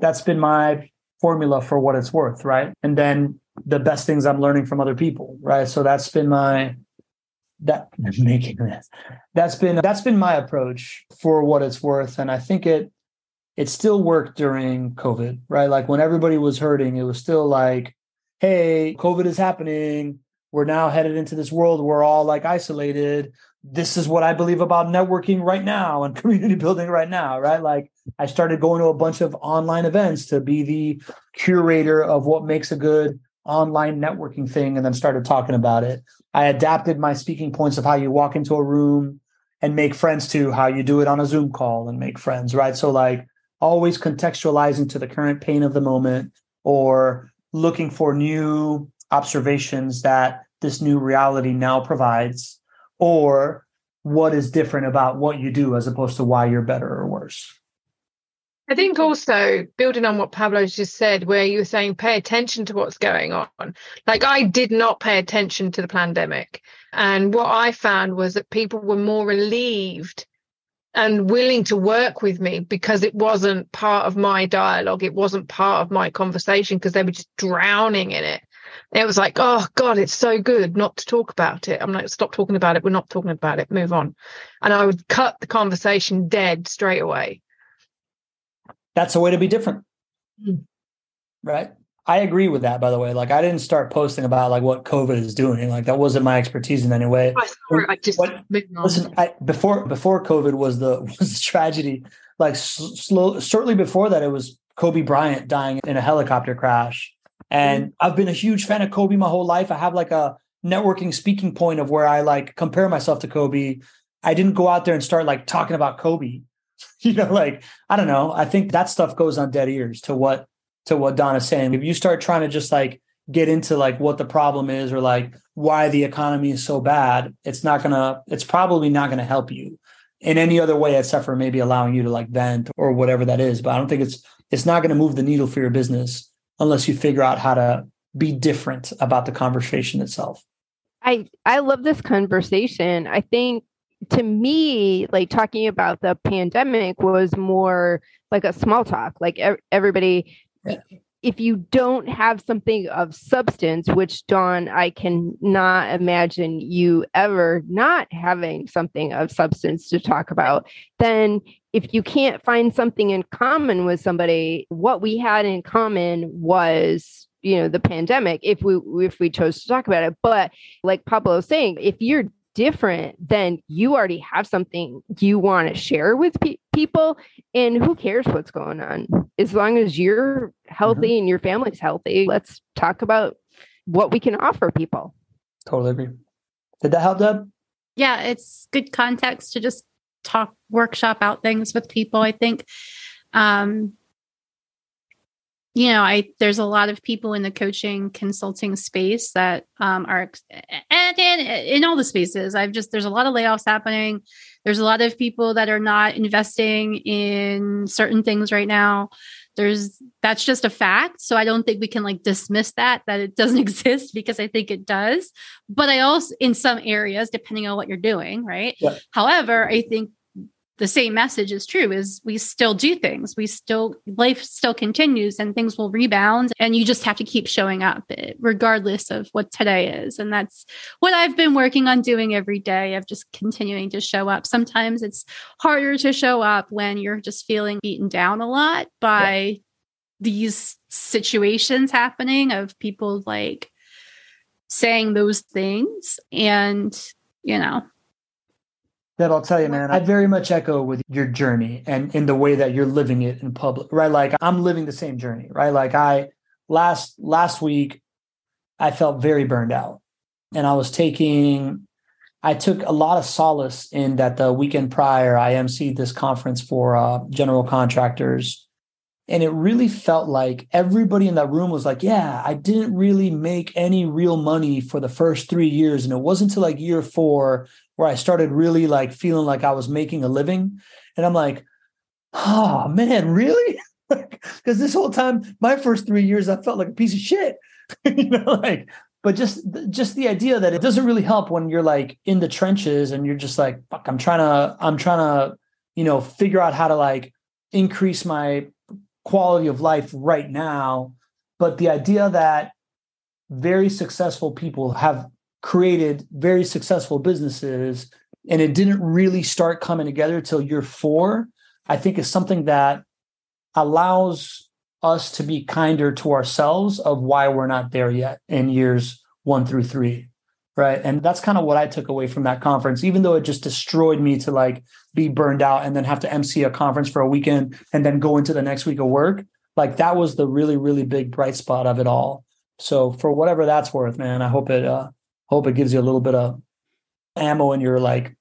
That's been my formula for what it's worth, right? And then the best things I'm learning from other people, right? So that's been my approach for what it's worth. And I think it still worked during COVID, right? Like when everybody was hurting, it was still like, hey, COVID is happening. We're now headed into this world. We're all like isolated. This is what I believe about networking right now and community building right now, right? Like I started going to a bunch of online events to be the curator of what makes a good online networking thing and then started talking about it. I adapted my speaking points of how you walk into a room and make friends to how you do it on a Zoom call and make friends, right? So like always contextualizing to the current pain of the moment or looking for new observations that this new reality now provides, or what is different about what you do as opposed to why you're better or worse. I think also building on what Pablo just said, where you were saying pay attention to what's going on. Like I did not pay attention to the pandemic. And what I found was that people were more relieved and willing to work with me because it wasn't part of my dialogue. It wasn't part of my conversation because they were just drowning in it. It was like, oh, God, it's so good not to talk about it. I'm like, stop talking about it. We're not talking about it. Move on. And I would cut the conversation dead straight away. That's a way to be different. Mm. Right. I agree with that, by the way. Like I didn't start posting about like what COVID is doing. Like that wasn't my expertise in any way. I saw it. I just listen, before COVID was the tragedy. Like shortly before that, it was Kobe Bryant dying in a helicopter crash. And I've been a huge fan of Kobe my whole life. I have like a networking speaking point of where I like compare myself to Kobe. I didn't go out there and start like talking about Kobe. You know, like, I don't know. I think that stuff goes on dead ears to what Don is saying. If you start trying to just like get into like what the problem is or like why the economy is so bad, it's probably not going to help you in any other way except for maybe allowing you to like vent or whatever that is. But I don't think it's not going to move the needle for your business unless you figure out how to be different about the conversation itself. I love this conversation. I think to me, like talking about the pandemic was more like a small talk, like everybody, yeah. If you don't have something of substance, which Don, I cannot imagine you ever not having something of substance to talk about, then if you can't find something in common with somebody, what we had in common was, you know, the pandemic, if we chose to talk about it. But like Pablo was saying, if you're different, then you already have something you want to share with people, and who cares what's going on? As long as you're healthy and your family's healthy, let's talk about what we can offer people. Totally agree. Did that help, Deb? Yeah, it's good context to just talk, workshop out things with people. I think, you know, there's a lot of people in the coaching consulting space that are in all the spaces. There's a lot of layoffs happening. There's a lot of people that are not investing in certain things right now. That's just a fact. So I don't think we can like dismiss that it doesn't exist, because I think it does. But I also, in some areas, depending on what you're doing, right? Yeah. However, I think the same message is true, is we still do things. Life still continues and things will rebound, and you just have to keep showing up regardless of what today is. And that's what I've been working on doing every day, of just continuing to show up. Sometimes it's harder to show up when you're just feeling beaten down a lot by these situations happening, of people like saying those things. And, you know, that I'll tell you, man, I very much echo with your journey and in the way that you're living it in public, right? Like I'm living the same journey, right? Like I last week, I felt very burned out, and I took a lot of solace in that the weekend prior, I emceed this conference for general contractors, and it really felt like everybody in that room was like, yeah, I didn't really make any real money for the first 3 years, and it wasn't until like year four where I started really like feeling like I was making a living. And I'm like, oh man, really? Because this whole time, my first 3 years, I felt like a piece of shit, you know, like, but just the idea that it doesn't really help when you're like in the trenches and you're just like, fuck, I'm trying to, you know, figure out how to like increase my quality of life right now. But the idea that very successful people have created very successful businesses, and it didn't really start coming together till year four, I think is something that allows us to be kinder to ourselves of why we're not there yet in years 1 through 3. Right. And that's kind of what I took away from that conference, even though it just destroyed me to like be burned out and then have to MC a conference for a weekend and then go into the next week of work. Like that was the really, really big bright spot of it all. So for whatever that's worth, man, I hope it gives you a little bit of ammo in your like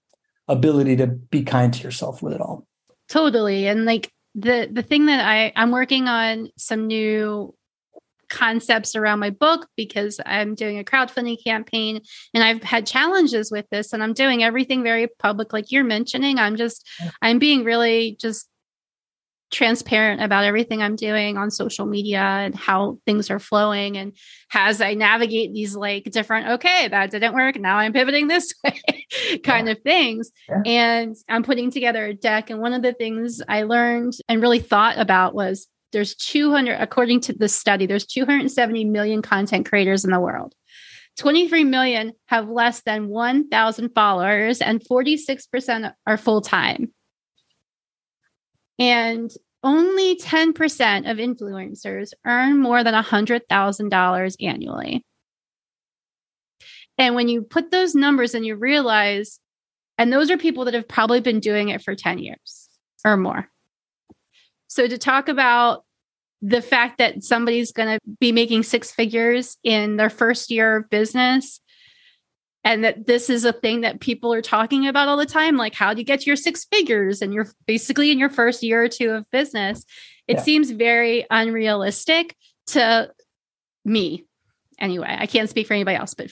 ability to be kind to yourself with it all. Totally. And like the thing that I'm working on some new concepts around my book, because I'm doing a crowdfunding campaign and I've had challenges with this, and I'm doing everything very public. Like you're mentioning, I'm being really just transparent about everything I'm doing on social media and how things are flowing, and as I navigate these like different, okay, that didn't work, now I'm pivoting this way kind of things. Yeah. And I'm putting together a deck. And one of the things I learned and really thought about was there's 200, according to the study, there's 270 million content creators in the world. 23 million have less than 1,000 followers, and 46% are full-time. And only 10% of influencers earn more than $100,000 annually. And when you put those numbers and you realize, and those are people that have probably been doing it for 10 years or more. So to talk about the fact that somebody's going to be making six figures in their first year of business, and that this is a thing that people are talking about all the time, like how do you get to your six figures? And you're basically in your first year or two of business. It seems very unrealistic to me. Anyway, I can't speak for anybody else, but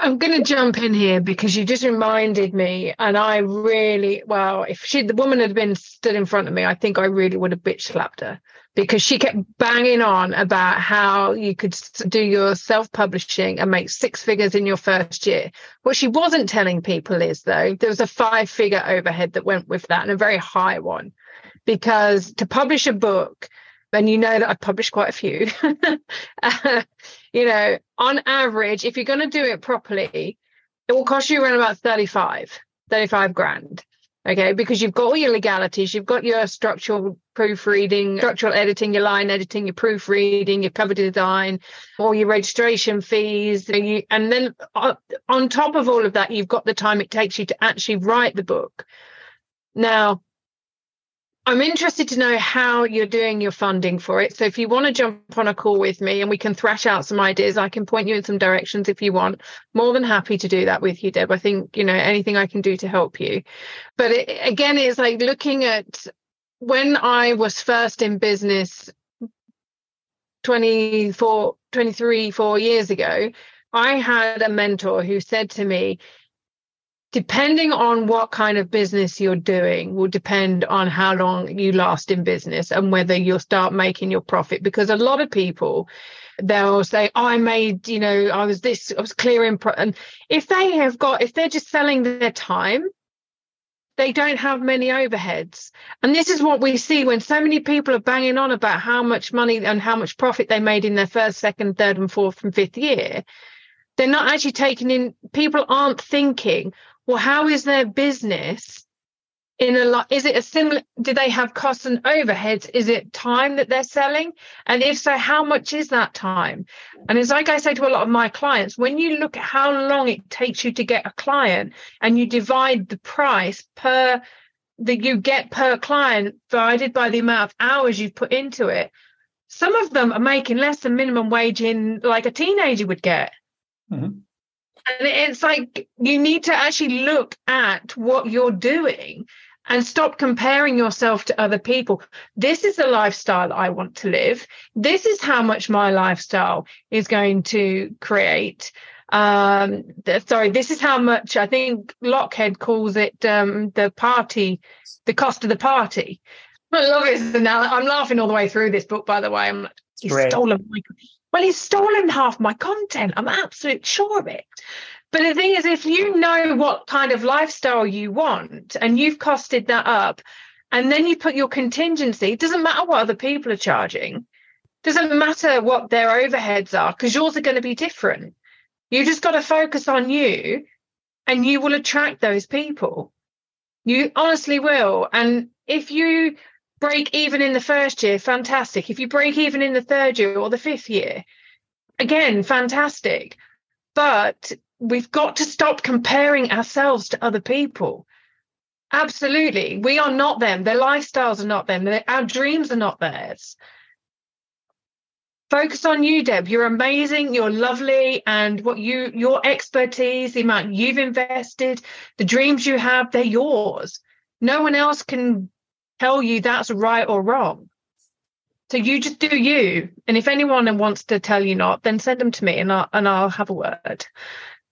I'm going to jump in here because you just reminded me, and I really, well, if the woman had been stood in front of me, I think I really would have bitch slapped her, because she kept banging on about how you could do your self-publishing and make six figures in your first year. What she wasn't telling people is, though, there was a five-figure overhead that went with that, and a very high one, because to publish a book, and you know that I've published quite a few, on average, if you're going to do it properly, it will cost you around about 35 grand. Okay, because you've got all your legalities, you've got your structural proofreading, structural editing, your line editing, your proofreading, your cover design, all your registration fees. And then on top of all of that, you've got the time it takes you to actually write the book. Now, I'm interested to know how you're doing your funding for it. So if you want to jump on a call with me and we can thrash out some ideas, I can point you in some directions if you want. More than happy to do that with you, Deb. I think, anything I can do to help you. But it's like looking at when I was first in business 23, 4 years ago, I had a mentor who said to me, depending on what kind of business you're doing will depend on how long you last in business and whether you'll start making your profit. Because a lot of people, they'll say, oh, I made, I was clearing. And if they're just selling their time, they don't have many overheads. And this is what we see when so many people are banging on about how much money and how much profit they made in their first, second, third, and fourth and fifth year. They're not actually taking in, people aren't thinking, well, how is their business is it a similar, do they have costs and overheads? Is it time that they're selling? And if so, how much is that time? And it's like I say to a lot of my clients, when you look at how long it takes you to get a client and you divide the price that you get per client divided by the amount of hours you've put into it, some of them are making less than minimum wage in like a teenager would get. Mm-hmm. And it's like you need to actually look at what you're doing and stop comparing yourself to other people. This is the lifestyle I want to live. This is how much my lifestyle is going to create. This is how much, I think Lockhead calls it the cost of the party. I love it. Now I'm laughing all the way through this book, by the way. I'm like, he's stolen half my content. I'm absolutely sure of it. But the thing is, if you know what kind of lifestyle you want and you've costed that up and then you put your contingency, it doesn't matter what other people are charging. Doesn't matter what their overheads are, because yours are going to be different. You just got to focus on you and you will attract those people. You honestly will. And if you break even in the first year, fantastic. If you break even in the third year or the fifth year, again, fantastic. But we've got to stop comparing ourselves to other people. Absolutely. We are not them. Their lifestyles are not them. Our dreams are not theirs. Focus on you, Deb. You're amazing. You're lovely. And what your expertise, the amount you've invested, the dreams you have, they're yours. No one else can tell you that's right or wrong. So you just do you. And if anyone wants to tell you not, then send them to me and I'll have a word.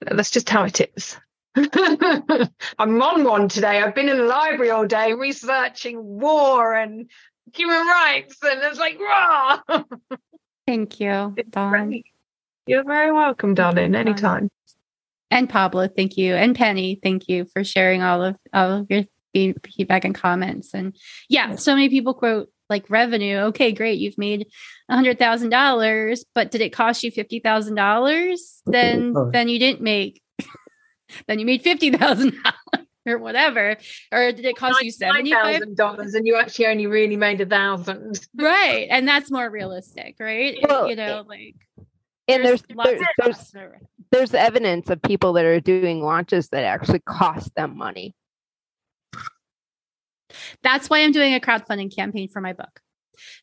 That's just how it is. I'm on one today. I've been in the library all day researching war and human rights. And it's like, rah! Thank you, Don. You're very welcome, darling. Anytime. And Pablo, thank you. And Penny, thank you for sharing all of your feedback and comments. And yeah, so many people quote like revenue. Okay, great. You've made $100,000, but did it cost you $50,000? Then you didn't make. Then you made $50,000 or whatever. Or did it cost you $75,000 and you actually only really made $1,000? Right. And that's more realistic, right? Well, you know, like, and there's evidence of people that are doing launches that actually cost them money. That's why I'm doing a crowdfunding campaign for my book.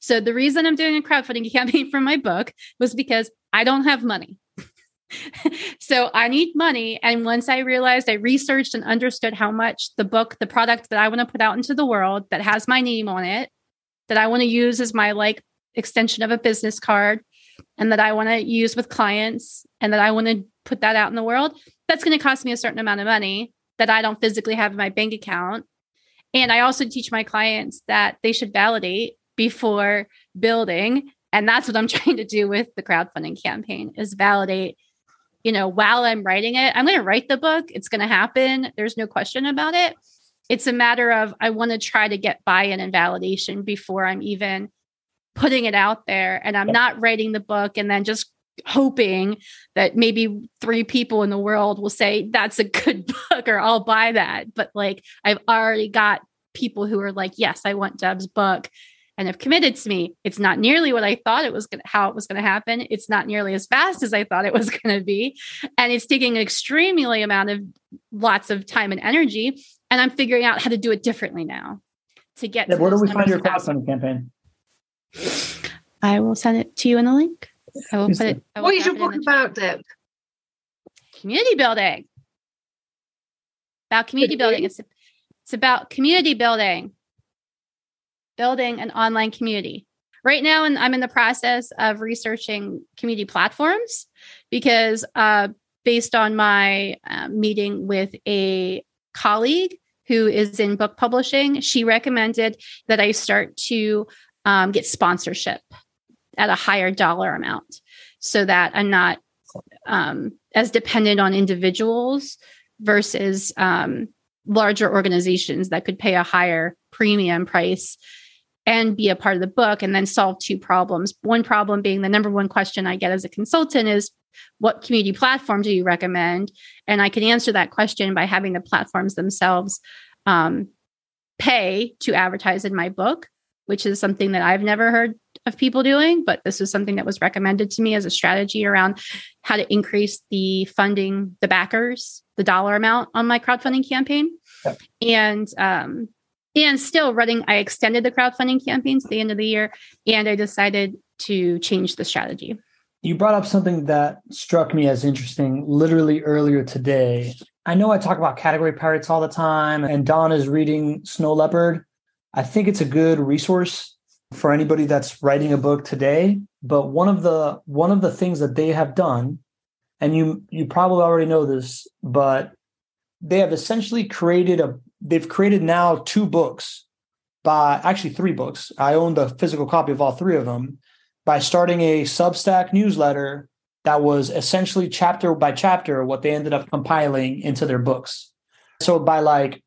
So the reason I'm doing a crowdfunding campaign for my book was because I don't have money. So I need money. And once I realized, I researched and understood how much the book, the product that I want to put out into the world that has my name on it, that I want to use as my like extension of a business card, and that I want to use with clients, and that I want to put that out in the world, that's going to cost me a certain amount of money that I don't physically have in my bank account. And I also teach my clients that they should validate before building. And that's what I'm trying to do with the crowdfunding campaign is validate. You know, while I'm writing it, I'm going to write the book. It's going to happen. There's no question about it. It's a matter of, I want to try to get buy-in and validation before I'm even putting it out there. And I'm not writing the book and then just hoping that maybe 3 people in the world will say, that's a good book or I'll buy that. But like, I've already got people who are like, yes, I want Deb's book. And have committed to me. It's not nearly what I thought how it was going to happen. It's not nearly as fast as I thought it was going to be. And it's taking an extremely amount of lots of time and energy. And I'm figuring out how to do it differently now to get to where do we find your crowdfunding campaign? I will send it to you in a link. I will put it. What is your book about, Deb? Community building. About community building. It's about community building. Building an online community. Right now, and I'm in the process of researching community platforms because based on my meeting with a colleague who is in book publishing, she recommended that I start to get sponsorship at a higher dollar amount so that I'm not as dependent on individuals versus larger organizations that could pay a higher premium price and be a part of the book and then solve 2 problems. One problem being the number one question I get as a consultant is, what community platform do you recommend? And I can answer that question by having the platforms themselves pay to advertise in my book, which is something that I've never heard of people doing, but this was something that was recommended to me as a strategy around how to increase the funding, the backers, the dollar amount on my crowdfunding campaign. Yep. And still running, I extended the crowdfunding campaign to the end of the year, and I decided to change the strategy. You brought up something that struck me as interesting literally earlier today. I know I talk about Category Pirates all the time, and Don is reading Snow Leopard. I think it's a good resource for anybody that's writing a book today. But one of the things that they have done, and you probably already know this, but they have essentially created now 2 books by actually 3 books. I own the physical copy of all 3 of them by starting a Substack newsletter that was essentially chapter by chapter what they ended up compiling into their books. So by like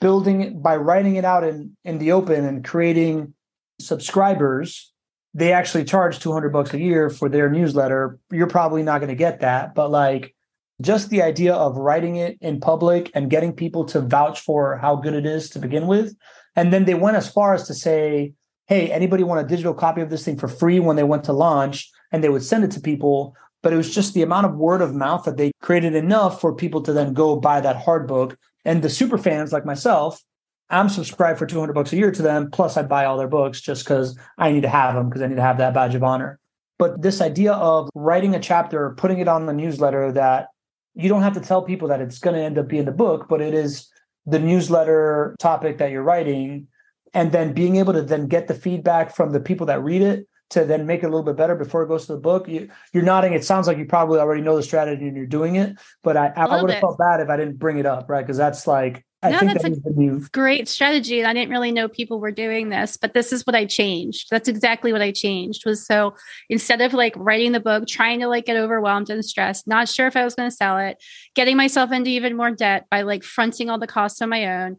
building, by writing it out in the open and creating subscribers, they actually charge $200 a year for their newsletter. You're probably not going to get that, but like, just the idea of writing it in public and getting people to vouch for how good it is to begin with. And then they went as far as to say, hey, anybody want a digital copy of this thing for free when they went to launch? And they would send it to people. But it was just the amount of word of mouth that they created enough for people to then go buy that hard book. And the super fans like myself, I'm subscribed for $200 a year to them. Plus I buy all their books just because I need to have them because I need to have that badge of honor. But this idea of writing a chapter, putting it on the newsletter that you don't have to tell people that it's going to end up being the book, but it is the newsletter topic that you're writing. And then being able to then get the feedback from the people that read it to then make it a little bit better before it goes to the book. You're nodding. It sounds like you probably already know the strategy and you're doing it, but I would have felt bad if I didn't bring it up, right? Because that's like, I think that's a great strategy. I didn't really know people were doing this, but this is what I changed. That's exactly what I changed was, so instead of like writing the book, trying to like get overwhelmed and stressed, not sure if I was going to sell it, getting myself into even more debt by like fronting all the costs on my own,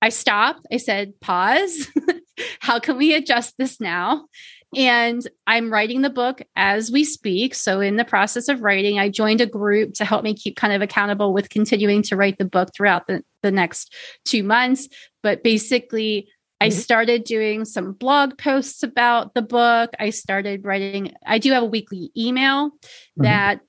I stopped. I said, pause. How can we adjust this now? And I'm writing the book as we speak. So in the process of writing, I joined a group to help me keep kind of accountable with continuing to write the book throughout the next 2 months. But basically, I started doing some blog posts about the book. I started writing. I do have a weekly email that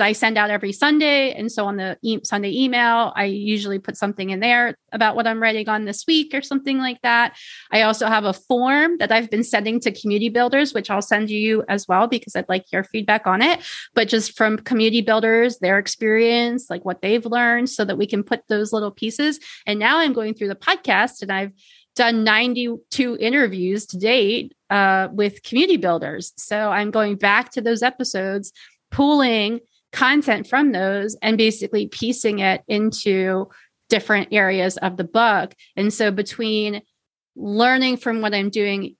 I send out every Sunday. And so on the Sunday email, I usually put something in there about what I'm writing on this week or something like that. I also have a form that I've been sending to community builders, which I'll send you as well, because I'd like your feedback on it, but just from community builders, their experience, like what they've learned, so that we can put those little pieces. And now I'm going through the podcast, and I've done 92 interviews to date with community builders. So I'm going back to those episodes, pooling content from those and basically piecing it into different areas of the book. And so between learning from what I'm doing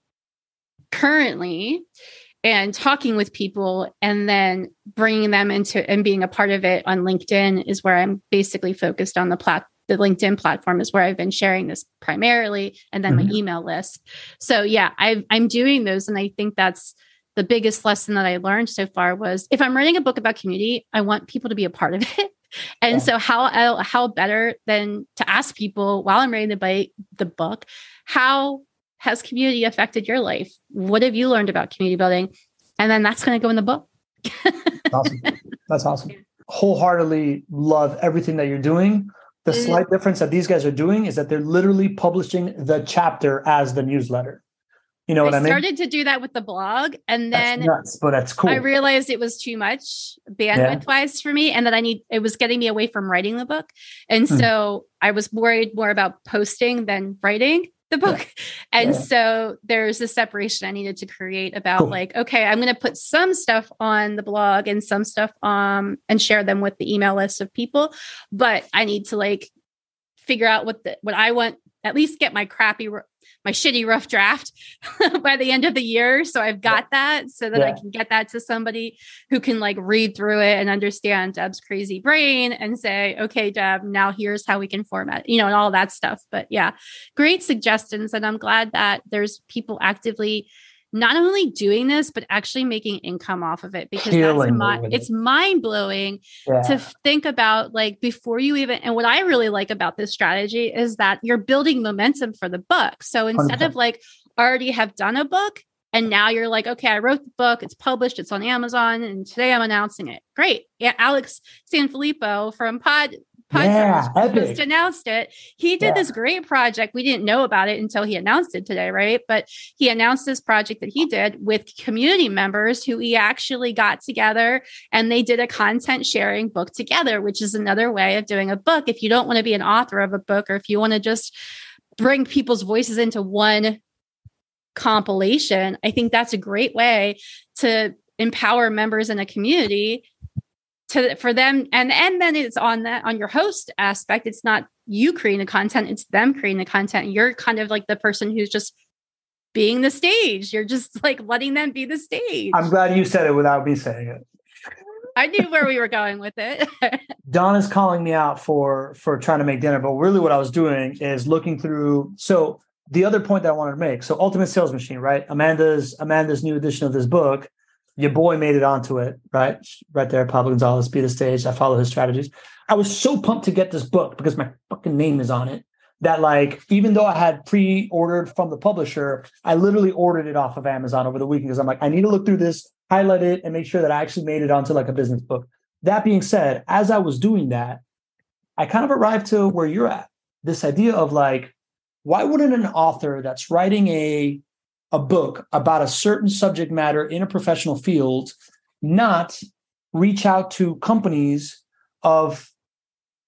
currently and talking with people and then bringing them into and being a part of it on LinkedIn is where I'm basically focused on the LinkedIn platform is where I've been sharing this primarily, and then my email list. So yeah, I'm doing those. And I think that's the biggest lesson that I learned so far was if I'm writing a book about community, I want people to be a part of it. And so how better than to ask people while I'm writing the book, how has community affected your life? What have you learned about community building? And then that's going to go in the book. Awesome. That's awesome. Wholeheartedly love everything that you're doing. The slight difference that these guys are doing is that they're literally publishing the chapter as the newsletter. You know what I mean? I started to do that with the blog, and then that's nuts, but that's cool. I realized it was too much bandwidth wise for me, and that it was getting me away from writing the book. And so I was worried more about posting than writing the book. Yeah. And so there's a separation I needed to create about like, okay, I'm going to put some stuff on the blog and some stuff and share them with the email list of people, but I need to like figure out what I want, at least get my shitty rough draft by the end of the year. So I've got that so that I can get that to somebody who can like read through it and understand Deb's crazy brain and say, okay, Deb, now here's how we can format, and all that stuff. But yeah, great suggestions. And I'm glad that there's people actively not only doing this, but actually making income off of it, because it's mind blowing to think about, like, before you even, and what I really like about this strategy is that you're building momentum for the book. So instead of like, already have done a book, and now you're like, okay, I wrote the book, it's published, it's on Amazon, and today I'm announcing it. Great. Yeah. Alex Sanfilippo from Podcast just announced it. He did this great project. We didn't know about it until he announced it today, right? But he announced this project that he did with community members who he actually got together, and they did a content sharing book together, which is another way of doing a book. If you don't want to be an author of a book, or if you want to just bring people's voices into one compilation, I think that's a great way to empower members in a community for them. And then it's on your host aspect. It's not you creating the content, it's them creating the content. You're kind of like the person who's just being the stage. You're just like letting them be the stage. I'm glad you said it without me saying it. I knew where we were going with it. Don is calling me out for trying to make dinner, but really what I was doing is looking through. So the other point that I wanted to make, so Ultimate Sales Machine, right? Amanda's new edition of this book. Your boy made it onto it, right? Right there, Pablo Gonzalez, Be The Stage. I follow his strategies. I was so pumped to get this book because my fucking name is on it that, like, even though I had pre-ordered from the publisher, I literally ordered it off of Amazon over the weekend because I'm like, I need to look through this, highlight it, and make sure that I actually made it onto like a business book. That being said, as I was doing that, I kind of arrived to where you're at. This idea of like, why wouldn't an author that's writing a a book about a certain subject matter in a professional field, not reach out to companies of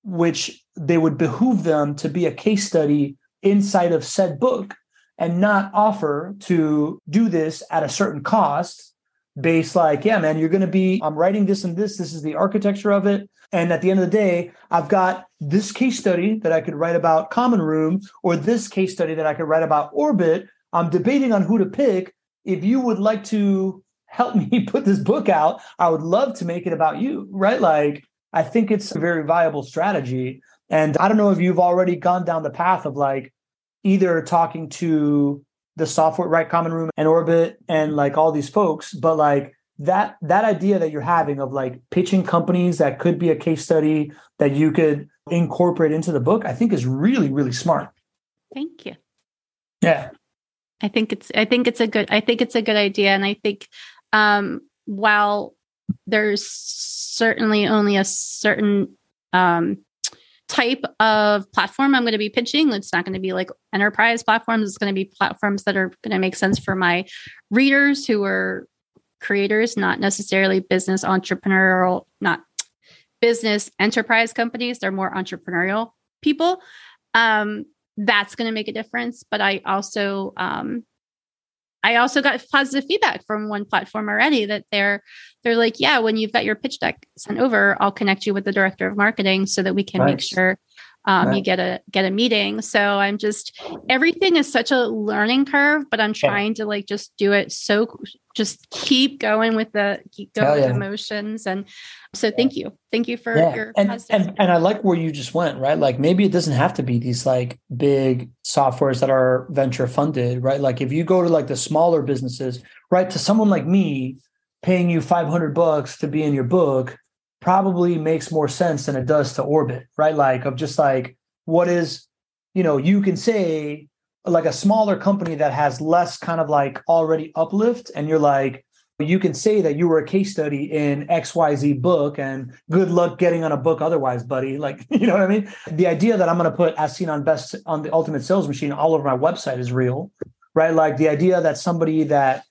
which they would behoove them to be a case study inside of said book, and not offer to do this at a certain cost based like, yeah, man, you're going to be, I'm writing this and this, this is the architecture of it. And at the end of the day, I've got this case study that I could write about Common Room, or this case study that I could write about Orbit. I'm debating on who to pick. If you would like to help me put this book out, I would love to make it about you, right? Like, I think it's a very viable strategy. And I don't know if you've already gone down the path of like either talking to the software, right, Common Room and Orbit and like all these folks, but like that idea that you're having of like pitching companies that could be a case study that you could incorporate into the book, I think is really, really smart. Thank you. Yeah. I think it's a good idea. And I think while there's certainly only a certain type of platform I'm going to be pitching, it's not going to be like enterprise platforms. It's going to be platforms that are going to make sense for my readers who are creators, not necessarily business entrepreneurial, not business enterprise companies. They're more entrepreneurial people. That's going to make a difference. But I also got positive feedback from one platform already that they're like, yeah, when you've got your pitch deck sent over, I'll connect you with the director of marketing so that we can make sure you get a meeting. So I'm just, everything is such a learning curve, but I'm trying to like, just do it. So just keep going with the emotions. And so thank you for your and I like where you just went, right? Like maybe it doesn't have to be these like big softwares that are venture funded, right? Like if you go to like the smaller businesses, right, to someone like me paying you $500 to be in your book probably makes more sense than it does to Orbit, right? Like of just like, what is, you know, you can say like a smaller company that has less kind of like already uplift. And you're like, you can say that you were a case study in XYZ book and good luck getting on a book otherwise, buddy. Like, you know what I mean? The idea that I'm going to put as seen on best on the Ultimate Sales Machine all over my website is real, right? Like the idea that somebody that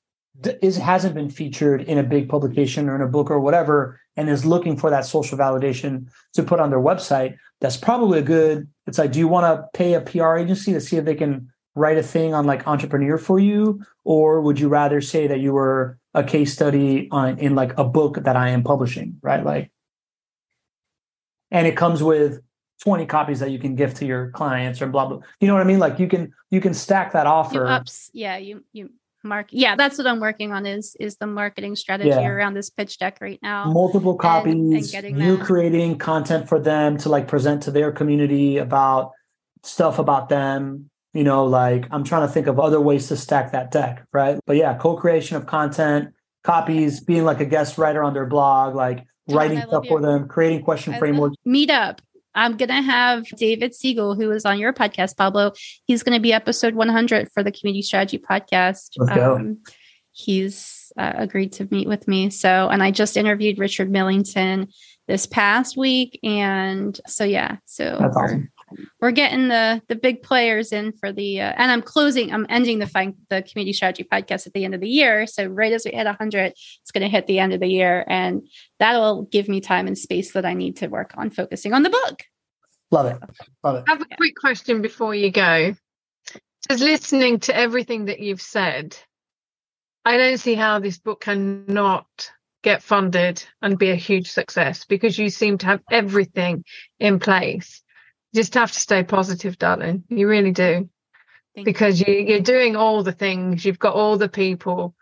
hasn't been featured in a big publication or in a book or whatever, and is looking for that social validation to put on their website, that's probably a good, it's like, do you want to pay a PR agency to see if they can write a thing on like entrepreneur for you? Or would you rather say that you were a case study in like a book that I am publishing, right? Like, and it comes with 20 copies that you can give to your clients or blah, blah. You know what I mean? Like you can stack that offer. That's what I'm working on is the marketing strategy around this pitch deck right now. Multiple copies, and creating content for them to like present to their community about stuff about them. You know, like I'm trying to think of other ways to stack that deck, right? But yeah, co-creation of content, copies, being like a guest writer on their blog, like writing stuff for them, creating question frameworks. Meetup. I'm going to have David Siegel, who is on your podcast, Pablo. He's going to be episode 100 for the Community Strategy Podcast. Let's go. He's agreed to meet with me. So, and I just interviewed Richard Millington this past week. And so, yeah, so that's awesome. We're getting the big players in for the, and I'm ending the Community Strategy Podcast at the end of the year. So right as we hit 100, it's going to hit the end of the year. And that'll give me time and space that I need to work on focusing on the book. Love it. I have a quick question before you go. Just listening to everything that you've said, I don't see how this book cannot get funded and be a huge success because you seem to have everything in place. Just have to stay positive, darling. You really do. Because you're doing all the things. You've got all the people.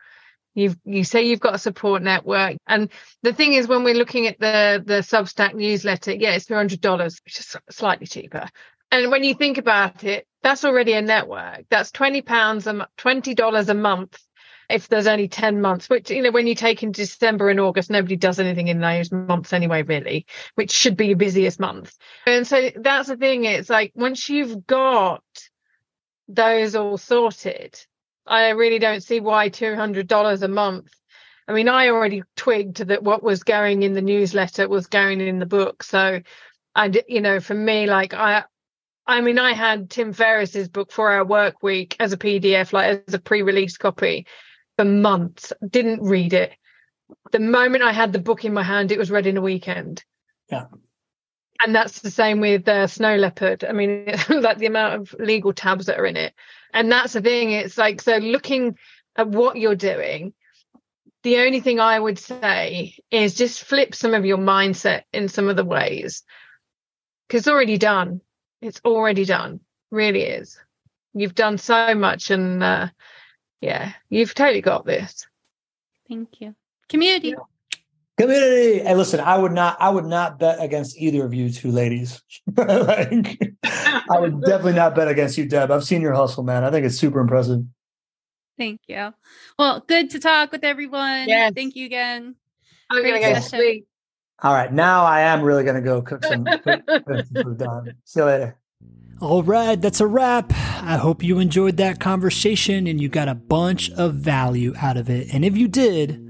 You say you've got a support network. And the thing is, when we're looking at the Substack newsletter, it's $300, which is slightly cheaper. And when you think about it, that's already a network. That's $20 a month if there's only 10 months, which, you know, when you take in December and August, nobody does anything in those months anyway, really, which should be your busiest month. And so that's the thing. It's like once you've got those all sorted, I really don't see why $200 a month. I mean, I already twigged that what was going in the newsletter was going in the book. So, for me, like I I mean, I had Tim Ferriss's book 4-Hour Work Week as a PDF, like as a pre-release copy for months. Didn't read it. The moment I had the book in my hand, it was read in a weekend. Yeah. And that's the same with Snow Leopard. I mean, like the amount of legal tabs that are in it. And that's the thing. It's like, so looking at what you're doing, the only thing I would say is just flip some of your mindset in some of the ways. Because it's already done. It's already done. Really is. You've done so much. And yeah, you've totally got this. Thank you. Community. Yeah. Community. Hey, listen, I would not bet against either of you two ladies. Like, I would definitely not bet against you, Deb. I've seen your hustle, man. I think it's super impressive. Thank you. Well, good to talk with everyone. Yes. Thank you again. I'm going to go sleep. All right. Now I am really going to go cook some food, Don. See you later. All right. That's a wrap. I hope you enjoyed that conversation and you got a bunch of value out of it. And if you did,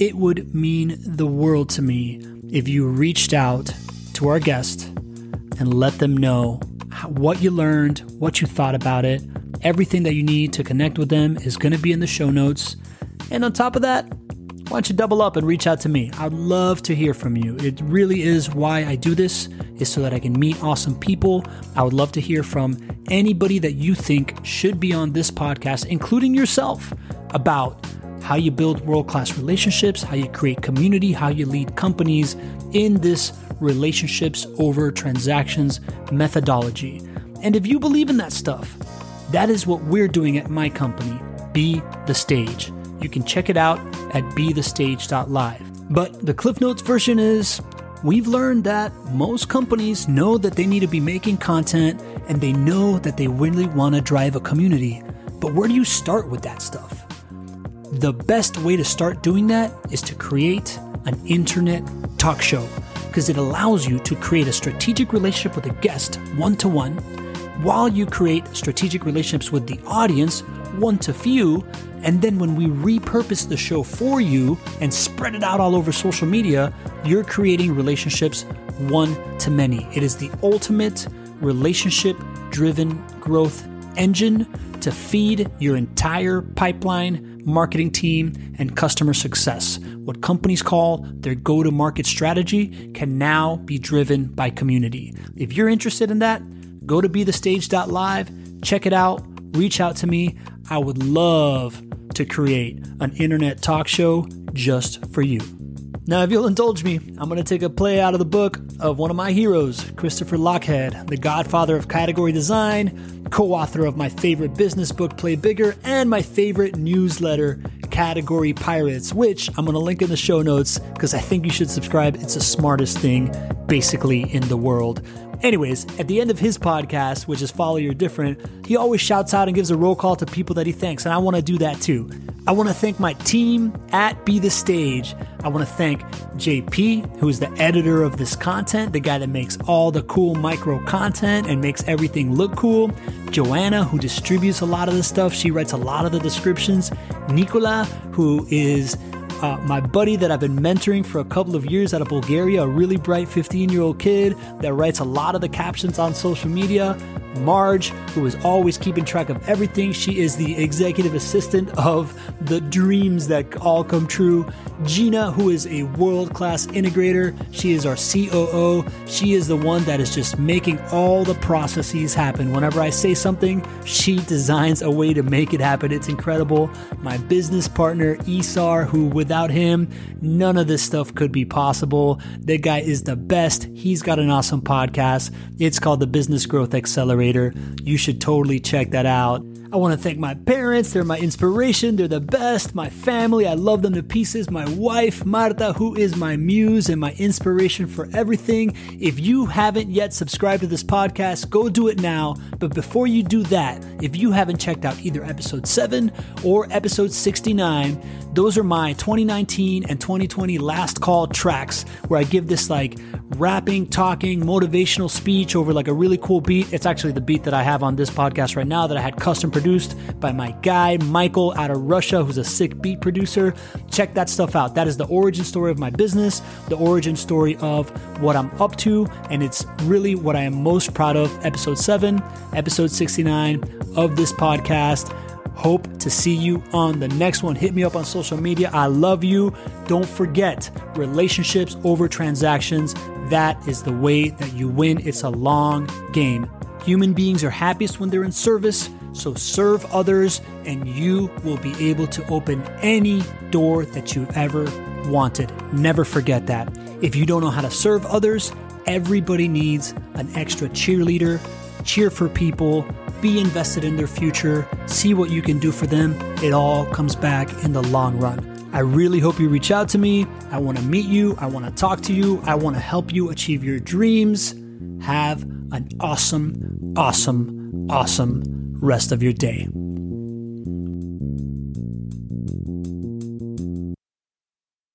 it would mean the world to me if you reached out to our guest and let them know what you learned, what you thought about it. Everything that you need to connect with them is going to be in the show notes. And on top of that, why don't you double up and reach out to me? I'd love to hear from you. It really is why I do this, is so that I can meet awesome people. I would love to hear from anybody that you think should be on this podcast, including yourself, about how you build world-class relationships, how you create community, how you lead companies in this relationships over transactions methodology. And if you believe in that stuff, that is what we're doing at my company, Be The Stage. You can check it out at BeTheStage.live. But the Cliff Notes version is, we've learned that most companies know that they need to be making content and they know that they really want to drive a community. But where do you start with that stuff? The best way to start doing that is to create an internet talk show, because it allows you to create a strategic relationship with a guest one-to-one, while you create strategic relationships with the audience one-to-few, and then when we repurpose the show for you and spread it out all over social media, you're creating relationships one-to-many. It is the ultimate relationship-driven growth engine to feed your entire pipeline, marketing team, and customer success. What companies call their go-to-market strategy can now be driven by community. If you're interested in that, go to BeTheStage.live, check it out, reach out to me. I would love to create an internet talk show just for you. Now, if you'll indulge me, I'm going to take a play out of the book of one of my heroes, Christopher Lockhead, the godfather of category design, co-author of my favorite business book, Play Bigger, and my favorite newsletter, Category Pirates, which I'm going to link in the show notes because I think you should subscribe. It's the smartest thing basically in the world. Anyways, at the end of his podcast, which is Follow Your Different, he always shouts out and gives a roll call to people that he thanks, and I want to do that too. I want to thank my team at Be The Stage. I want to thank JP, who is the editor of this content, the guy that makes all the cool micro content and makes everything look cool. Joanna, who distributes a lot of the stuff. She writes a lot of the descriptions. Nicola, who is my buddy that I've been mentoring for a couple of years out of Bulgaria, a really bright 15-year-old kid that writes a lot of the captions on social media. Marge, who is always keeping track of everything. She is the executive assistant of the dreams that all come true. Gina, who is a world-class integrator. She is our COO. She is the one that is just making all the processes happen. Whenever I say something, she designs a way to make it happen. It's incredible. My business partner, Isar, who without him, none of this stuff could be possible. That guy is the best. He's got an awesome podcast. It's called The Business Growth Accelerator. You should totally check that out. I want to thank my parents. They're my inspiration. They're the best. My family, I love them to pieces. My wife, Marta, who is my muse and my inspiration for everything. If you haven't yet subscribed to this podcast, go do it now. But before you do that, if you haven't checked out either episode 7 or episode 69, those are my 2019 and 2020 last call tracks where I give this like rapping, talking, motivational speech over like a really cool beat. It's actually the beat that I have on this podcast right now that I had custom produced by my guy, Michael, out of Russia, who's a sick beat producer. Check that stuff out. That is the origin story of my business, the origin story of what I'm up to, and it's really what I am most proud of. Episode 7, episode 69 of this podcast. Hope to see you on the next one. Hit me up on social media. I love you. Don't forget, relationships over transactions. That is the way that you win. It's a long game. Human beings are happiest when they're in service, so serve others and you will be able to open any door that you ever wanted. Never forget that. If you don't know how to serve others, everybody needs an extra cheerleader. Cheer for people, be invested in their future, see what you can do for them. It all comes back in the long run. I really hope you reach out to me. I want to meet you. I want to talk to you. I want to help you achieve your dreams. Have an awesome, awesome, awesome rest of your day.